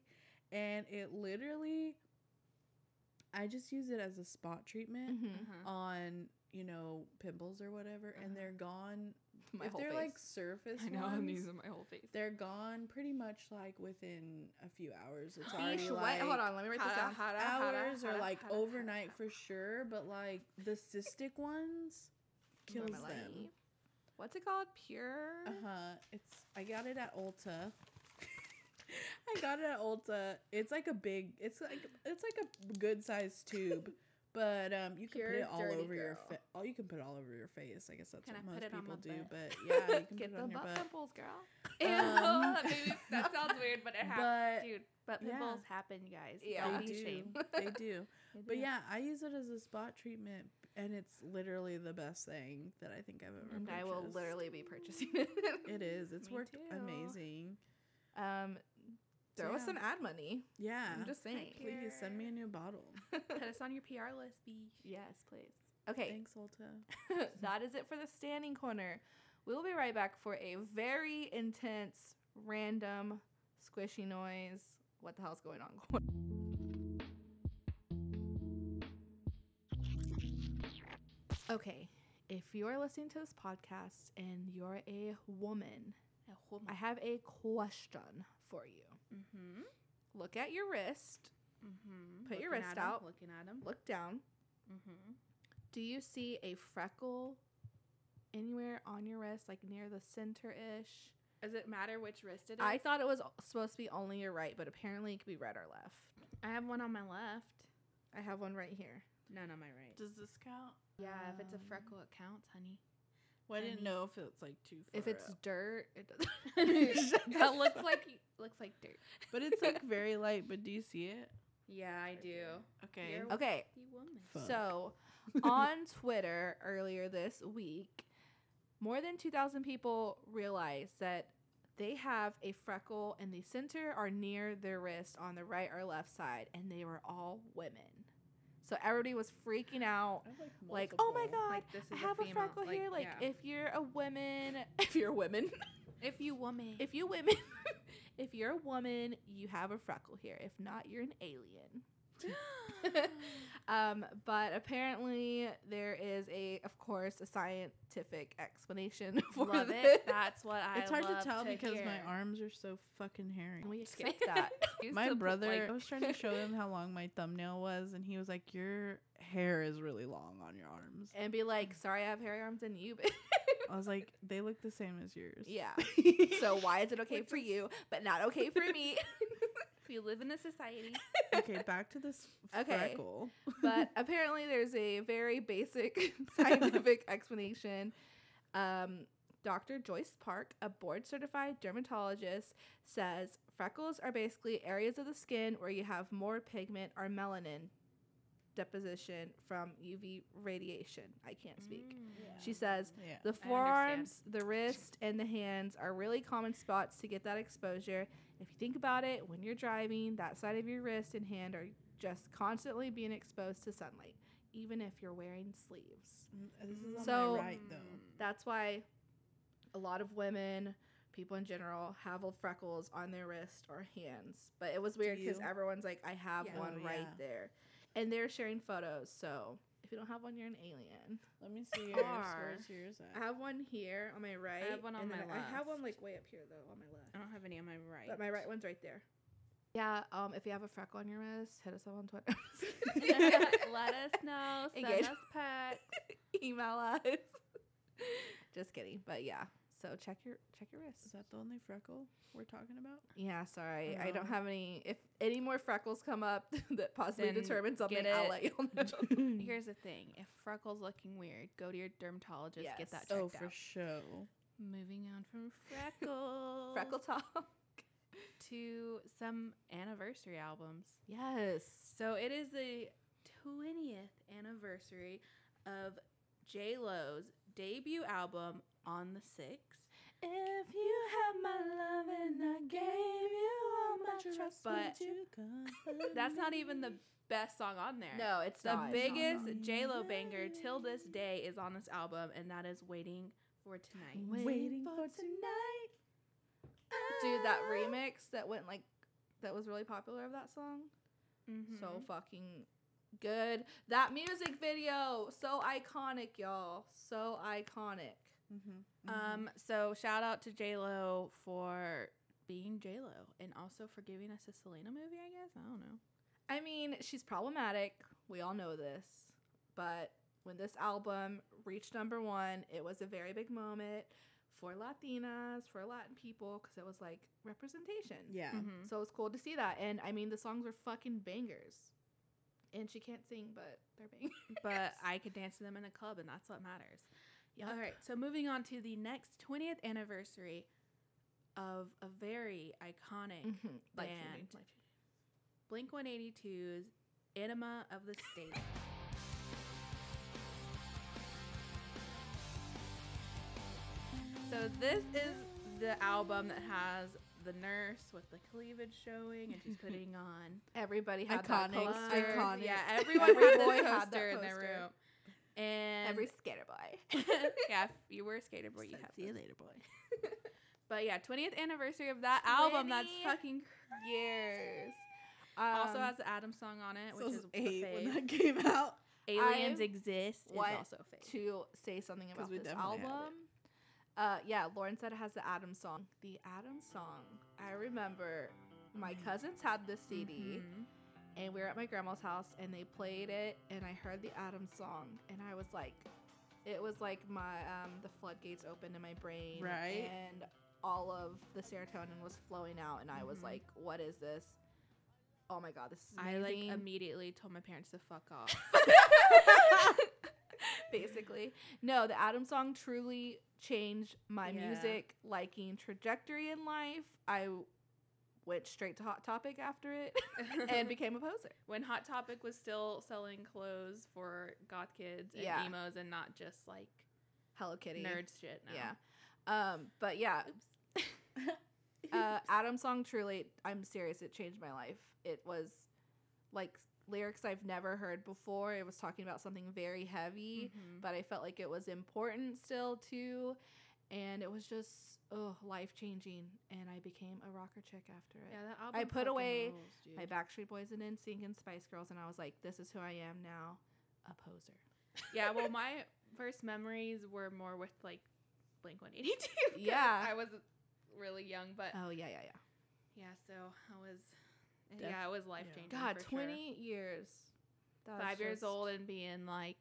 And it literally, I just use it as a spot treatment on, you know, pimples or whatever. And they're gone. If they're like surface I know, ones, I'm using my whole face. They're gone pretty much like within a few hours. It's already like, hold on, let me write this down. Hours or like overnight for sure. But like the cystic ones kills them. What's it called? Pure? It's, I got it at Ulta. It's like a big, it's like a good sized tube, but you can put it all over your face. You can put it all over your face. I guess that's what most people do. But yeah, you can put it on your butt. Get the butt pimples, girl. That sounds weird, but it happens, dude. Butt pimples happen, guys. Yeah, they do. But yeah, I use it as a spot treatment. And it's literally the best thing that I think I've ever purchased. And I will literally be purchasing it. It is. It's worked amazing. Throw us some ad money. Yeah. I'm just saying. Please send me a new bottle. Put us on your PR list, B. Yes, please. Okay. Thanks, Ulta. That is it for the standing corner. We'll be right back for a very intense, random, squishy noise. What the hell's going on? Okay, if you're listening to this podcast and you're a woman, I have a question for you. Mm-hmm. Look at your wrist. Mm-hmm. Put your wrist out. Looking at him. Look down. Mm-hmm. Do you see a freckle anywhere on your wrist, like near the center-ish? Does it matter which wrist it is? I thought it was supposed to be only your right, but apparently it could be right or left. I have one on my left. I have one right here. None on my right. Does this count? Yeah, if it's a freckle, it counts, honey. Well, I didn't know if it's like too far. If it's dirt, it doesn't. That looks like dirt. But it's like very light. But do you see it? Yeah, I do. Okay. Okay. So, on Twitter earlier this week, more than 2,000 people realized that they have a freckle in the center or near their wrist on the right or left side, and they were all women. So everybody was freaking out, like oh my God, like, this is I have a freckle here. Like, yeah. If you're a woman, you have a freckle here. If not, you're an alien. But apparently there is of course, a scientific explanation for love this. It. That's what I love. It's hard love to tell to because hear. My arms are so fucking hairy. We skip that. My brother, I was trying to show him how long my thumbnail was, and he was like, "Your hair is really long on your arms." And be like, "Sorry, I have hairy arms than you." I was like, "They look the same as yours." Yeah. So why is it okay for you, but not okay for me? We live in a society. Okay, back to this freckle. But apparently there's a very basic scientific explanation. Dr. Joyce Park, a board-certified dermatologist, says freckles are basically areas of the skin where you have more pigment or melanin deposition from UV radiation. I can't speak. Yeah. She says the forearms, the wrist, and the hands are really common spots to get that exposure. If you think about it, when you're driving, that side of your wrist and hand are just constantly being exposed to sunlight, even if you're wearing sleeves. This is on my right, though. That's why a lot of women, people in general, have freckles on their wrist or hands. But it was weird because everyone's like, I have one right there. And they're sharing photos, so if you don't have one, you're an alien. Let me see yours. Where's yours at? I have one here on my right. I have one on my left. I have one like way up here though on my left. I don't have any on my right. But my right one's right there. Yeah. If you have a freckle on your wrist, hit us up on Twitter. Let us know. Send us pets. Email us. Just kidding. But yeah. So check your wrist. Is that the only freckle we're talking about? Yeah, sorry. I don't have any. If any more freckles come up that possibly determine something, I'll let you know. Here's the thing. If freckles looking weird, go to your dermatologist. Yes. Get that checked out. Oh, for sure. Moving on from freckles. Freckle talk. To some anniversary albums. Yes. So it is the 20th anniversary of J-Lo's debut album, On the Six. If you had my love and I gave you all my trust but that's not even the best song on there. No, it's the not. The biggest J-Lo banger till this day is on this album, and that is Waiting for Tonight. Waiting for Tonight. Dude, that remix that went like, that was really popular of that song. Mm-hmm. So fucking good. That music video, so iconic, y'all. So iconic. Mm-hmm. Mm-hmm. So shout out to J-Lo for being J-Lo and also for giving us a Selena movie, I guess. I don't know. I mean, she's problematic. We all know this. But when this album reached number one, it was a very big moment for Latinas, for Latin people, because it was like representation. Yeah. Mm-hmm. So it was cool to see that. And I mean, the songs were fucking bangers. And she can't sing, but they're bangers. But I could dance to them in a club, and that's what matters. Yep. All right. So moving on to the next 20th anniversary of a very iconic band, Blink-182's Enema of the State. So this is the album that has the nurse with the cleavage showing, and she's putting on. Everybody had iconic, that poster. Iconic. Yeah, everyone had that poster in their room. And every skater boy. Yeah, if you were a skater boy, you had. See you later, boy. But yeah, 20th anniversary of that album. That's fucking years. Also has the Adam's Song on it, so which is eight a fave. When that came out. Aliens Exist is also fake. To say something about this album. Yeah, Lauren said it has the Adam's Song. The Adam's Song. I remember my cousins had this CD, and we were at my grandma's house, and they played it, and I heard the Adam's Song, and I was like, it was like my the floodgates opened in my brain, right? And all of the serotonin was flowing out, and I was like, what is this? Oh my god, this is amazing. I like immediately told my parents to fuck off. Basically. No, the Adam's Song truly changed my music liking trajectory in life. I went straight to Hot Topic after it and became a poser. When Hot Topic was still selling clothes for goth kids and emos and not just like Hello Kitty nerd shit now. Yeah. But yeah. Adam's Song truly, I'm serious, it changed my life. It was like lyrics I've never heard before. It was talking about something very heavy, but I felt like it was important still too. And it was just life changing, and I became a rocker chick after it. Yeah, that album I put away rules, my Backstreet Boys and NSYNC and Spice Girls, and I was like, this is who I am now, a poser. Yeah, well, my first memories were more with like Blink-182. Yeah, I was really young, but yeah, so I was it was life changing. God, 20 years, 5 years old, and being like,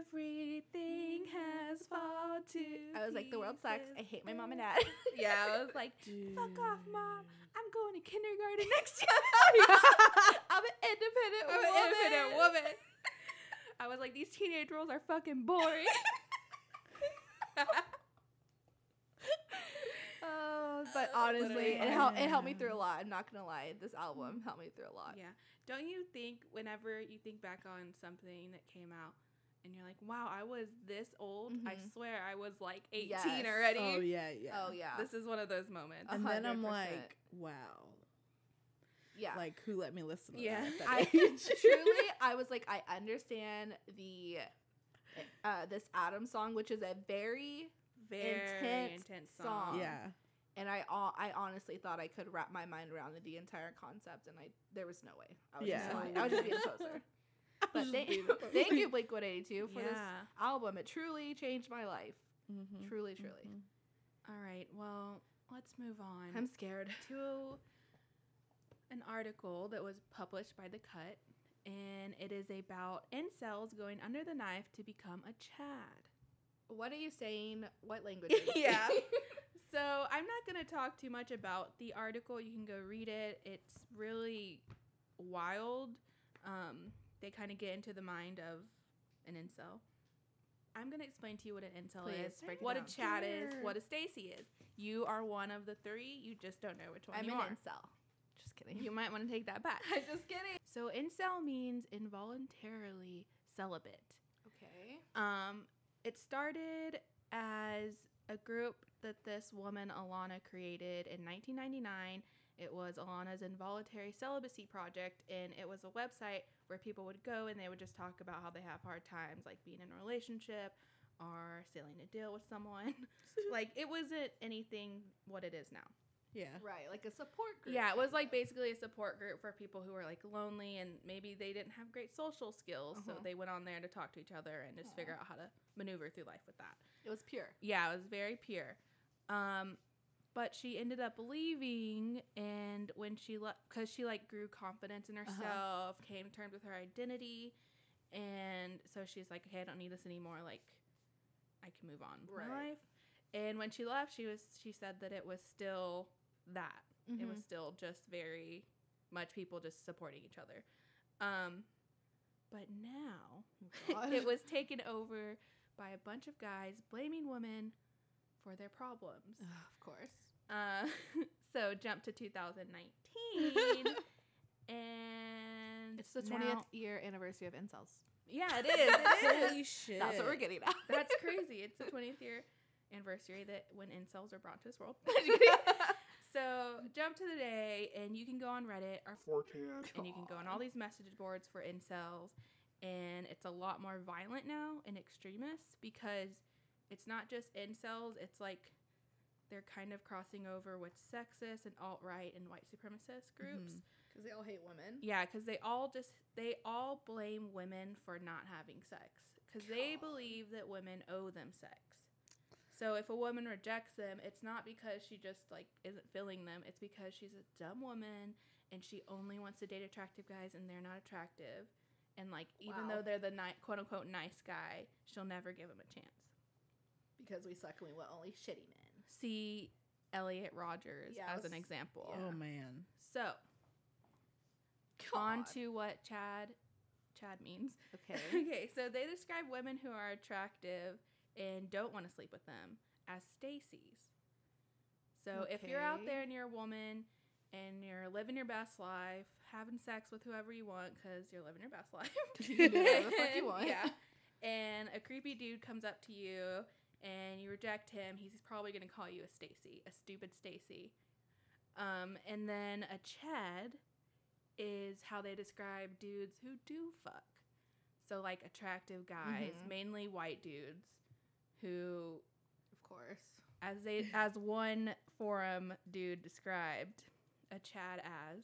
everything has fallen to I was like, the world sucks, I hate my mom and dad. Yeah, I was like, fuck off, mom, I'm going to kindergarten next year. I'm an independent woman. I was like, these teenage girls are fucking boring. But honestly, it helped me through a lot. I'm not going to lie. This album helped me through a lot. Yeah. Don't you think whenever you think back on something that came out and you're like, wow, I was this old. I swear I was like 18 already. Oh, yeah, yeah. Oh, yeah. This is one of those moments. And 100%. Then I'm like, wow. Yeah. Like, who let me listen to that at that age? Truly, I was like, I understand the this Adam's Song, which is a very intense song. Yeah. And I honestly thought I could wrap my mind around the entire concept, and there was no way. I was just lying. I was just being a poser. But thank you, Blink-182, for this album. It truly changed my life. Mm-hmm. Truly, truly. Mm-hmm. All right. Well, let's move on. I'm scared. To an article that was published by The Cut, and it is about incels going under the knife to become a Chad. What are you saying? What language are you saying? So I'm not going to talk too much about the article. You can go read it. It's really wild. They kind of get into the mind of an incel. I'm going to explain to you what an incel is, what a Chad is, what a Stacy is. You are one of the three. You just don't know which one you are. I'm an incel. Just kidding. You might want to take that back. I'm just kidding. So incel means involuntarily celibate. Okay. It started as a group that this woman, Alana, created in 1999. It was Alana's Involuntary Celibacy Project, and it was a website where people would go and they would just talk about how they have hard times, like being in a relationship or sealing a deal with someone. Like, it wasn't anything what it is now. Yeah. Right, like a support group. Yeah, it was like basically a support group for people who were like lonely and maybe they didn't have great social skills, so they went on there to talk to each other and just figure out how to maneuver through life with that. It was pure. Yeah, it was very pure. But she ended up leaving, and when she left, because she like grew confidence in herself, came to terms with her identity, and so she's like, okay, I don't need this anymore. Like, I can move on with my life. And when she left, she said that it was still that. Mm-hmm. It was still just very much people just supporting each other. But now it was taken over by a bunch of guys blaming women for their problems. Of course. So jump to 2019 and it's the 20th year anniversary of incels. Yeah, it is. It is. Holy shit. That's what we're getting at. That's crazy. It's the 20th year anniversary that when incels are brought to this world. So jump to the day, and you can go on Reddit or 4chan, and you can go on all these message boards for incels, and it's a lot more violent now and extremist because it's not just incels, it's like they're kind of crossing over with sexist and alt-right and white supremacist groups. Because they all hate women. Yeah, because they all blame women for not having sex because they believe that women owe them sex. So if a woman rejects them, it's not because she just, like, isn't feeling them. It's because she's a dumb woman, and she only wants to date attractive guys, and they're not attractive. And, like, even though they're the quote-unquote nice guy, she'll never give him a chance. Because we suck and we want only shitty men. See Elliot Rodgers as an example. Yeah. Oh, man. So, on to what Chad means. Okay. Okay, so they describe women who are attractive and don't want to sleep with them as Stacys. So if you're out there and you're a woman and you're living your best life, having sex with whoever you want because you're living your best life. You do whatever the fuck you want. Yeah. And a creepy dude comes up to you and you reject him, he's probably going to call you a Stacy, a stupid Stacy. And then a Chad is how they describe dudes who do fuck. So like attractive guys, mainly white dudes. Who, of course, as one forum dude described a Chad as,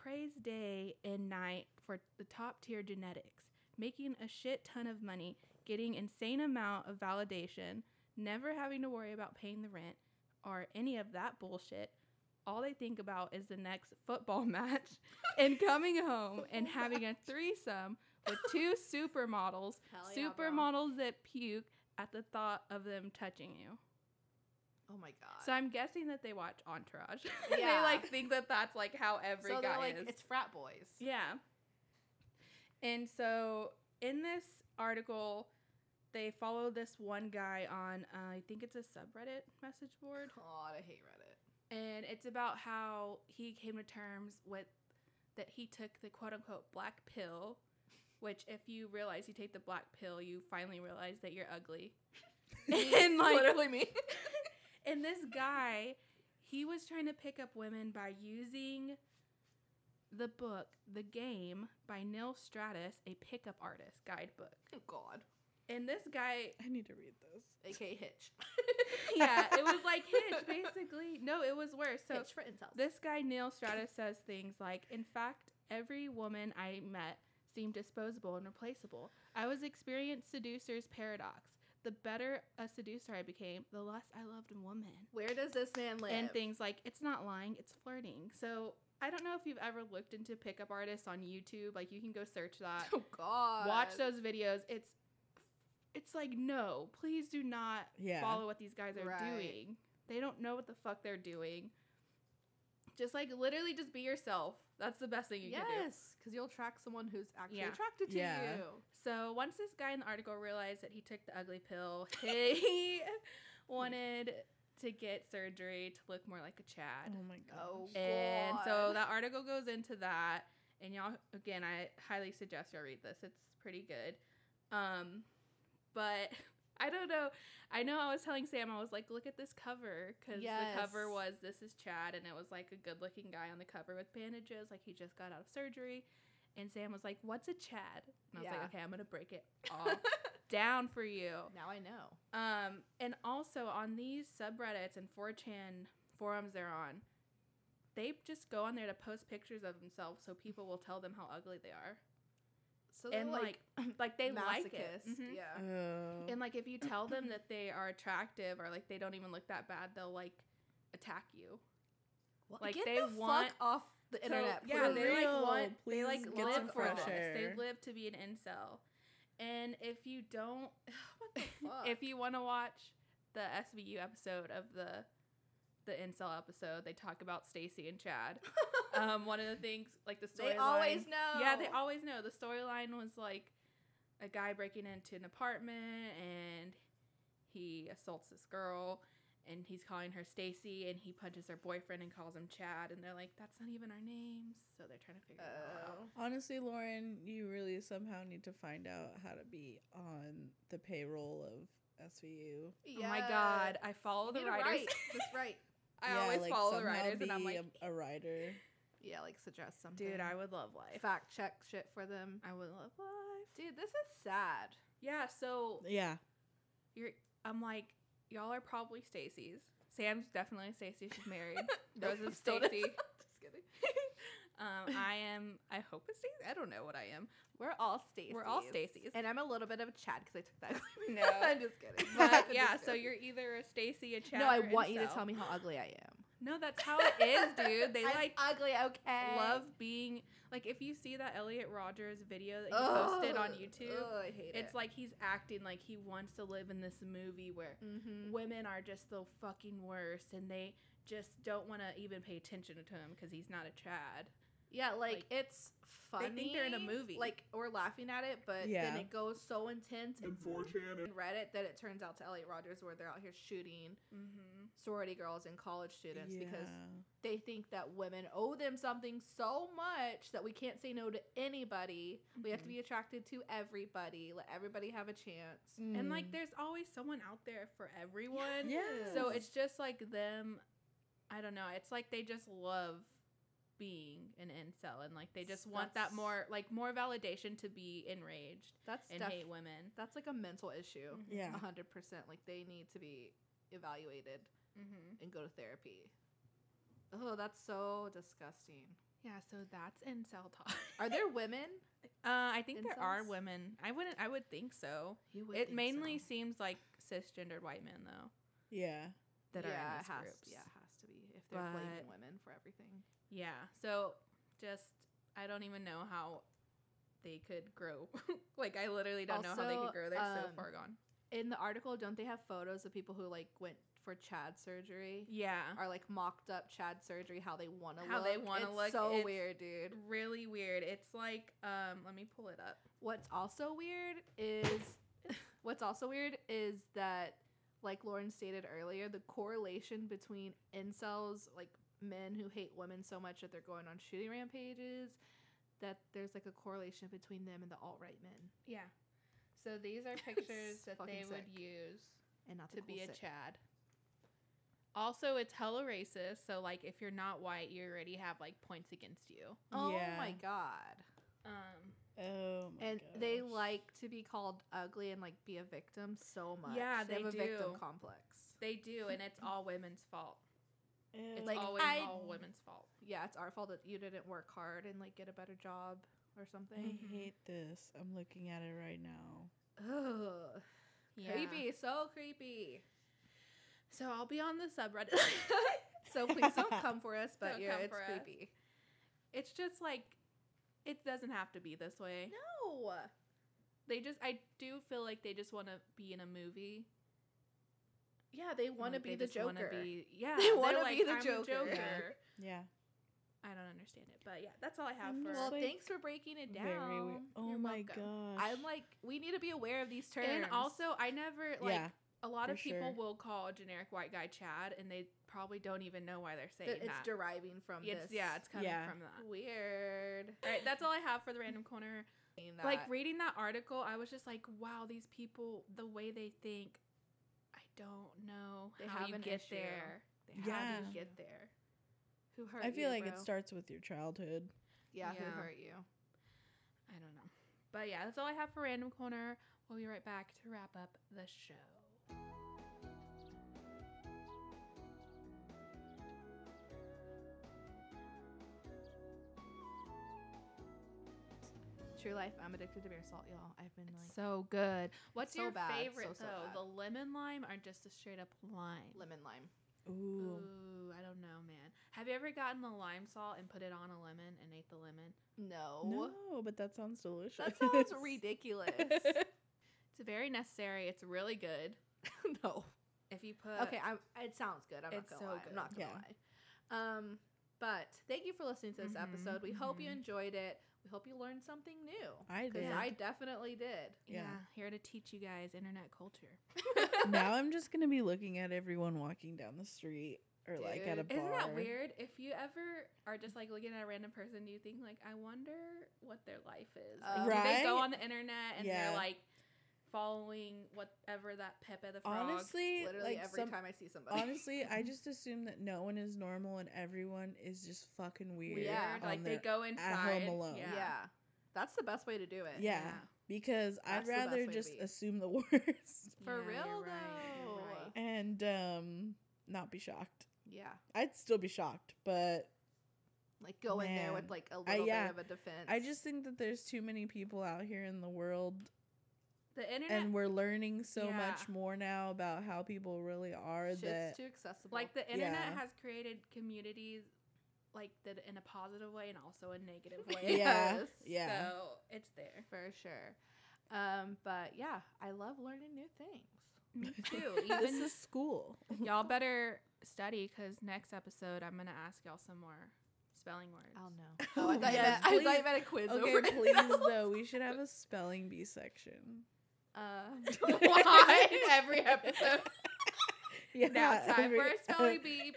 prays day and night for the top tier genetics, making a shit ton of money, getting insane amount of validation, never having to worry about paying the rent or any of that bullshit. All they think about is the next football match and coming home and having a threesome with two supermodels, supermodels that puke at the thought of them touching you. Oh my god. So I'm guessing that they watch Entourage. Yeah. They like think that that's like how every guy like, is. It's frat boys. Yeah. And so in this article, they follow this one guy on, I think it's a subreddit message board. God, I hate Reddit. And it's about how he came to terms with that he took the quote unquote black pill. Which, if you realize you take the black pill, you finally realize that you're ugly. And like, literally me. And this guy, he was trying to pick up women by using the book, The Game, by Neil Stratus, a pickup artist guidebook. Oh, God. And this guy... I need to read this. A.k.a. Hitch. Yeah, it was like Hitch, basically. No, it was worse. So Hitch for incels. This guy, Neil Stratus, says things like, in fact, every woman I met seemed disposable and replaceable. I was experienced seducer's paradox. The better a seducer I became, the less I loved a woman. Where does this man live? And things like, it's not lying, it's flirting. So, I don't know if you've ever looked into pickup artists on YouTube. Like, you can go search that. Oh, God. Watch those videos. It's like, no, please do not follow what these guys are doing. They don't know what the fuck they're doing. Just, like, literally just be yourself. That's the best thing you can do. Yes, because you'll attract someone who's actually attracted to you. So once this guy in the article realized that he took the ugly pill, he wanted to get surgery to look more like a Chad. Oh, my gosh. Oh, and so that article goes into that. And y'all, again, I highly suggest y'all read this. It's pretty good. But... I don't know. I know I was telling Sam, I was like, look at this cover, because the cover was, this is Chad, and it was like a good-looking guy on the cover with bandages, like he just got out of surgery. And Sam was like, what's a Chad? And I was like, okay, I'm going to break it all down for you. Now I know. And also on these subreddits and 4chan forums they're on, they just go on there to post pictures of themselves so people will tell them how ugly they are. So they're, and like they masochist. Like it. Mm-hmm. Yeah. And like if you tell them that they are attractive or like they don't even look that bad, they'll like attack you. What? Like get they the want fuck off the internet. So, yeah, they like want. Please they like live for pressure. This. They live to be an incel. And if you don't, what the fuck? If you want to watch the SVU episode of the incel episode, they talk about Stacy and Chad. One of the things, like the storyline. They always know. Yeah, they always know. The storyline was like a guy breaking into an apartment and he assaults this girl and he's calling her Stacy and he punches her boyfriend and calls him Chad and they're like, that's not even our names. So they're trying to figure it out. Honestly, Lauren, you really somehow need to find out how to be on the payroll of SVU. Yeah. Oh my God. I follow the writers. That's right. I always follow the writers, and I'm like a writer. Yeah, like suggest something. Dude, I would love life. Fact check shit for them. I would love life. Dude, this is sad. Yeah. So yeah, I'm like, y'all are probably Stacy's. Sam's definitely Stacy. She's married. Rose is Stacy. Just kidding. I am. I hope it's Stacy. I don't know what I am. We're all Stacy's. We're all Stacy's. And I'm a little bit of a Chad because I took that. No, I'm just kidding. But yeah, so you're either a Stacy, a Chad. No, I want you to tell me how ugly I am. No, that's how it is, dude. They like ugly. Okay. Love being like, if you see that Elliot Rodgers video that you posted on YouTube, I hate it. It's like he's acting like he wants to live in this movie where women are just the fucking worst and they just don't want to even pay attention to him because he's not a Chad. Yeah, like it's funny. They think they're in a movie. Like, we're laughing at it, but then it goes so intense and 4chan and Reddit that it turns out to Elliot Rodgers where they're out here shooting sorority girls and college students because they think that women owe them something so much that we can't say no to anybody. We have to be attracted to everybody. Let everybody have a chance. Mm. And, like, there's always someone out there for everyone. Yes. So it's just, like, them, I don't know. It's like they just love being an incel and like they just want that more, like, more validation to be enraged hate women. That's like a mental issue. 100%. Like they need to be evaluated and go to therapy. Oh, that's so disgusting. Yeah, so that's incel talk. Are there women? I think incels? There are women. I would think so. You would. It mainly seems like cisgendered white men though. Yeah. That are in these groups. Yeah, it has to be if they're blaming women for everything. Yeah, so just, I don't even know how they could grow. Like, I literally don't know how they could grow. They're so far gone. In the article, don't they have photos of people who, like, went for Chad surgery? Yeah. Or, like, mocked up Chad surgery, how they want to look. How they want to look. It's weird, dude. Really weird. It's like, let me pull it up. What's also weird is that, like Lauren stated earlier, the correlation between incels, like, men who hate women so much that they're going on shooting rampages, that there's like a correlation between them and the alt-right men. Yeah. So these are pictures that they would use and not to be a Chad. Also, it's hella racist. So like if you're not white, you already have like points against you. Oh my God. Oh my and gosh. They like to be called ugly and like be a victim so much. Yeah, they have a victim complex. They do, and it's all women's fault. It's like, always all women's fault. Yeah, it's our fault that you didn't work hard and, like, get a better job or something. I hate this. I'm looking at it right now. Ugh. Yeah. Creepy. So creepy. So I'll be on the subreddit. So please don't come for us, but yeah, it's creepy. It's just, like, it doesn't have to be this way. No. I do feel like they just want to be in a movie. Yeah, they want to be the Joker. They want to be the Joker. Yeah. I don't understand it, but yeah, that's all I have for. Well, thanks for breaking it down. Oh my gosh. I'm like, we need to be aware of these terms. And also, I never like a lot of people will call a generic white guy Chad, and they probably don't even know why they're saying that. It's deriving from this. Yeah, it's coming from that. Weird. All right, that's all I have for the random corner. That. Like, reading that article, I was just like, wow, these people, the way they think, I don't know how you get there. How do you get there? Who hurt you, I feel like it starts with your childhood. Yeah, who hurt you? I don't know. But yeah, that's all I have for Random Corner. We'll be right back to wrap up the show. True life, I'm addicted to beer salt, y'all. I've been like... It's so good. What's your favorite, though? The lemon lime or just a straight-up lime? Lemon lime. Ooh, I don't know, man. Have you ever gotten the lime salt and put it on a lemon and ate the lemon? No, but that sounds delicious. That sounds ridiculous. It's very necessary. It's really good. No. If you put... Okay, it sounds good. I'm not going to lie. I'm not going to lie. But thank you for listening to this episode. We hope you enjoyed it. We hope you learned something new. I did. I definitely did. Yeah. Here to teach you guys internet culture. Now I'm just going to be looking at everyone walking down the street or like at a bar. Isn't that weird? If you ever are just like looking at a random person, you think like, I wonder what their life is. Like, right? They go on the internet and they're like following whatever that Pepe the Frog. Honestly, literally like every time I see somebody. Honestly, I just assume that no one is normal and everyone is just fucking weird. Yeah, like they go inside. At home alone. Yeah. That's the best way to do it. Yeah. Because I'd rather just assume the worst. For real, though. Right. And not be shocked. Yeah. I'd still be shocked, but... Like, go in there with like a little bit of a defense. I just think that there's too many people out here in the world... The internet, and we're learning so much more now about how people really are. Shit's too accessible. Like, the internet has created communities, like, that in a positive way and also a negative way. Yeah. So it's there for sure. But yeah, I love learning new things. Me too. Even this is school. Y'all better study because next episode I'm gonna ask y'all some more spelling words. Oh no! Oh, I thought you had a quiz. Okay, please though, we should have a spelling bee section. Why? Every episode. Yeah. Now time for a spelling bee.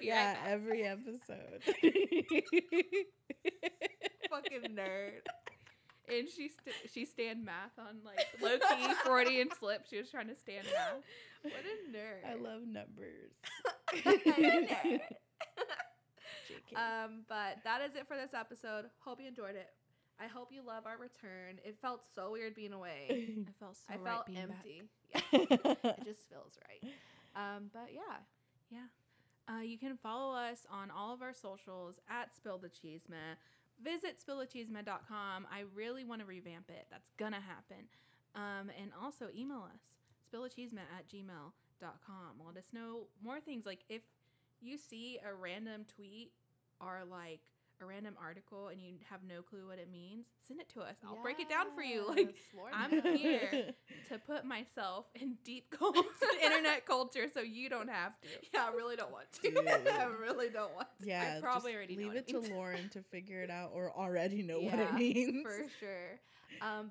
Every episode. Fucking nerd. And she stand math on like low key Freudian slip. She was trying to stand math. What a nerd! I love numbers. But that is it for this episode. Hope you enjoyed it. I hope you love our return. It felt so weird being away. I felt being empty. Yeah. It just feels right. But yeah. You can follow us on all of our socials at Spill the Cheesema. Visit spillthechisema.com. I really want to revamp it. That's gonna happen. And also email us spillthechisema@gmail.com. Let us know more things, like if you see a random tweet or like a random article and you have no clue what it means, send it to us. I'll break it down for you. Like, I'm here to put myself in deep internet culture so you don't have to. Yeah, I really don't want to. Yeah, I probably already know. Leave it to Lauren to figure it out or already know what it means. For sure.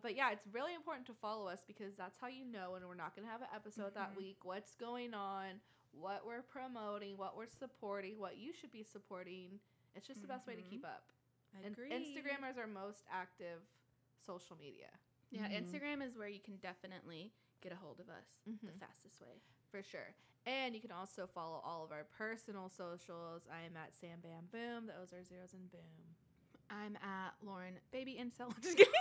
But yeah, it's really important to follow us because that's how you know when we're not going to have an episode that week, what's going on, what we're promoting, what we're supporting, what you should be supporting. It's just the best way to keep up. Agreed. And Instagram is our most active social media. Yeah, Instagram is where you can definitely get a hold of us the fastest way. For sure. And you can also follow all of our personal socials. I am at Sam Bam Boom. Those are zeros and boom. I'm at Lauren Baby Incel. I'm just kidding.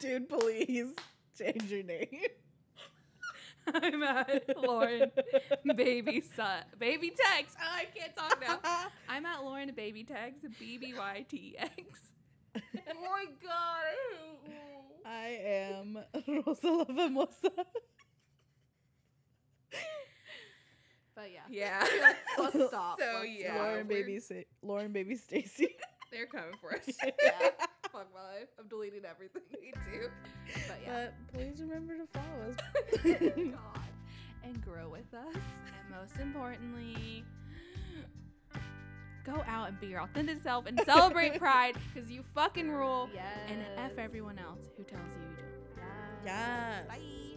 Dude, please change your name. I'm at Lauren Baby Tex. Oh, I can't talk now. I'm at Lauren Baby Tex, BBYTX. Oh my God. I am Rosa La Famosa. But yeah. Yeah. Let's stop. So yeah. Lauren Baby Stacy. They're coming for us. Yeah. Fuck my life. I'm deleting everything. Me too. But yeah. Please remember to follow us. God. And grow with us. And most importantly, go out and be your authentic self and celebrate Pride because you fucking rule. Yes. And F everyone else who tells you you don't. Yes. Bye.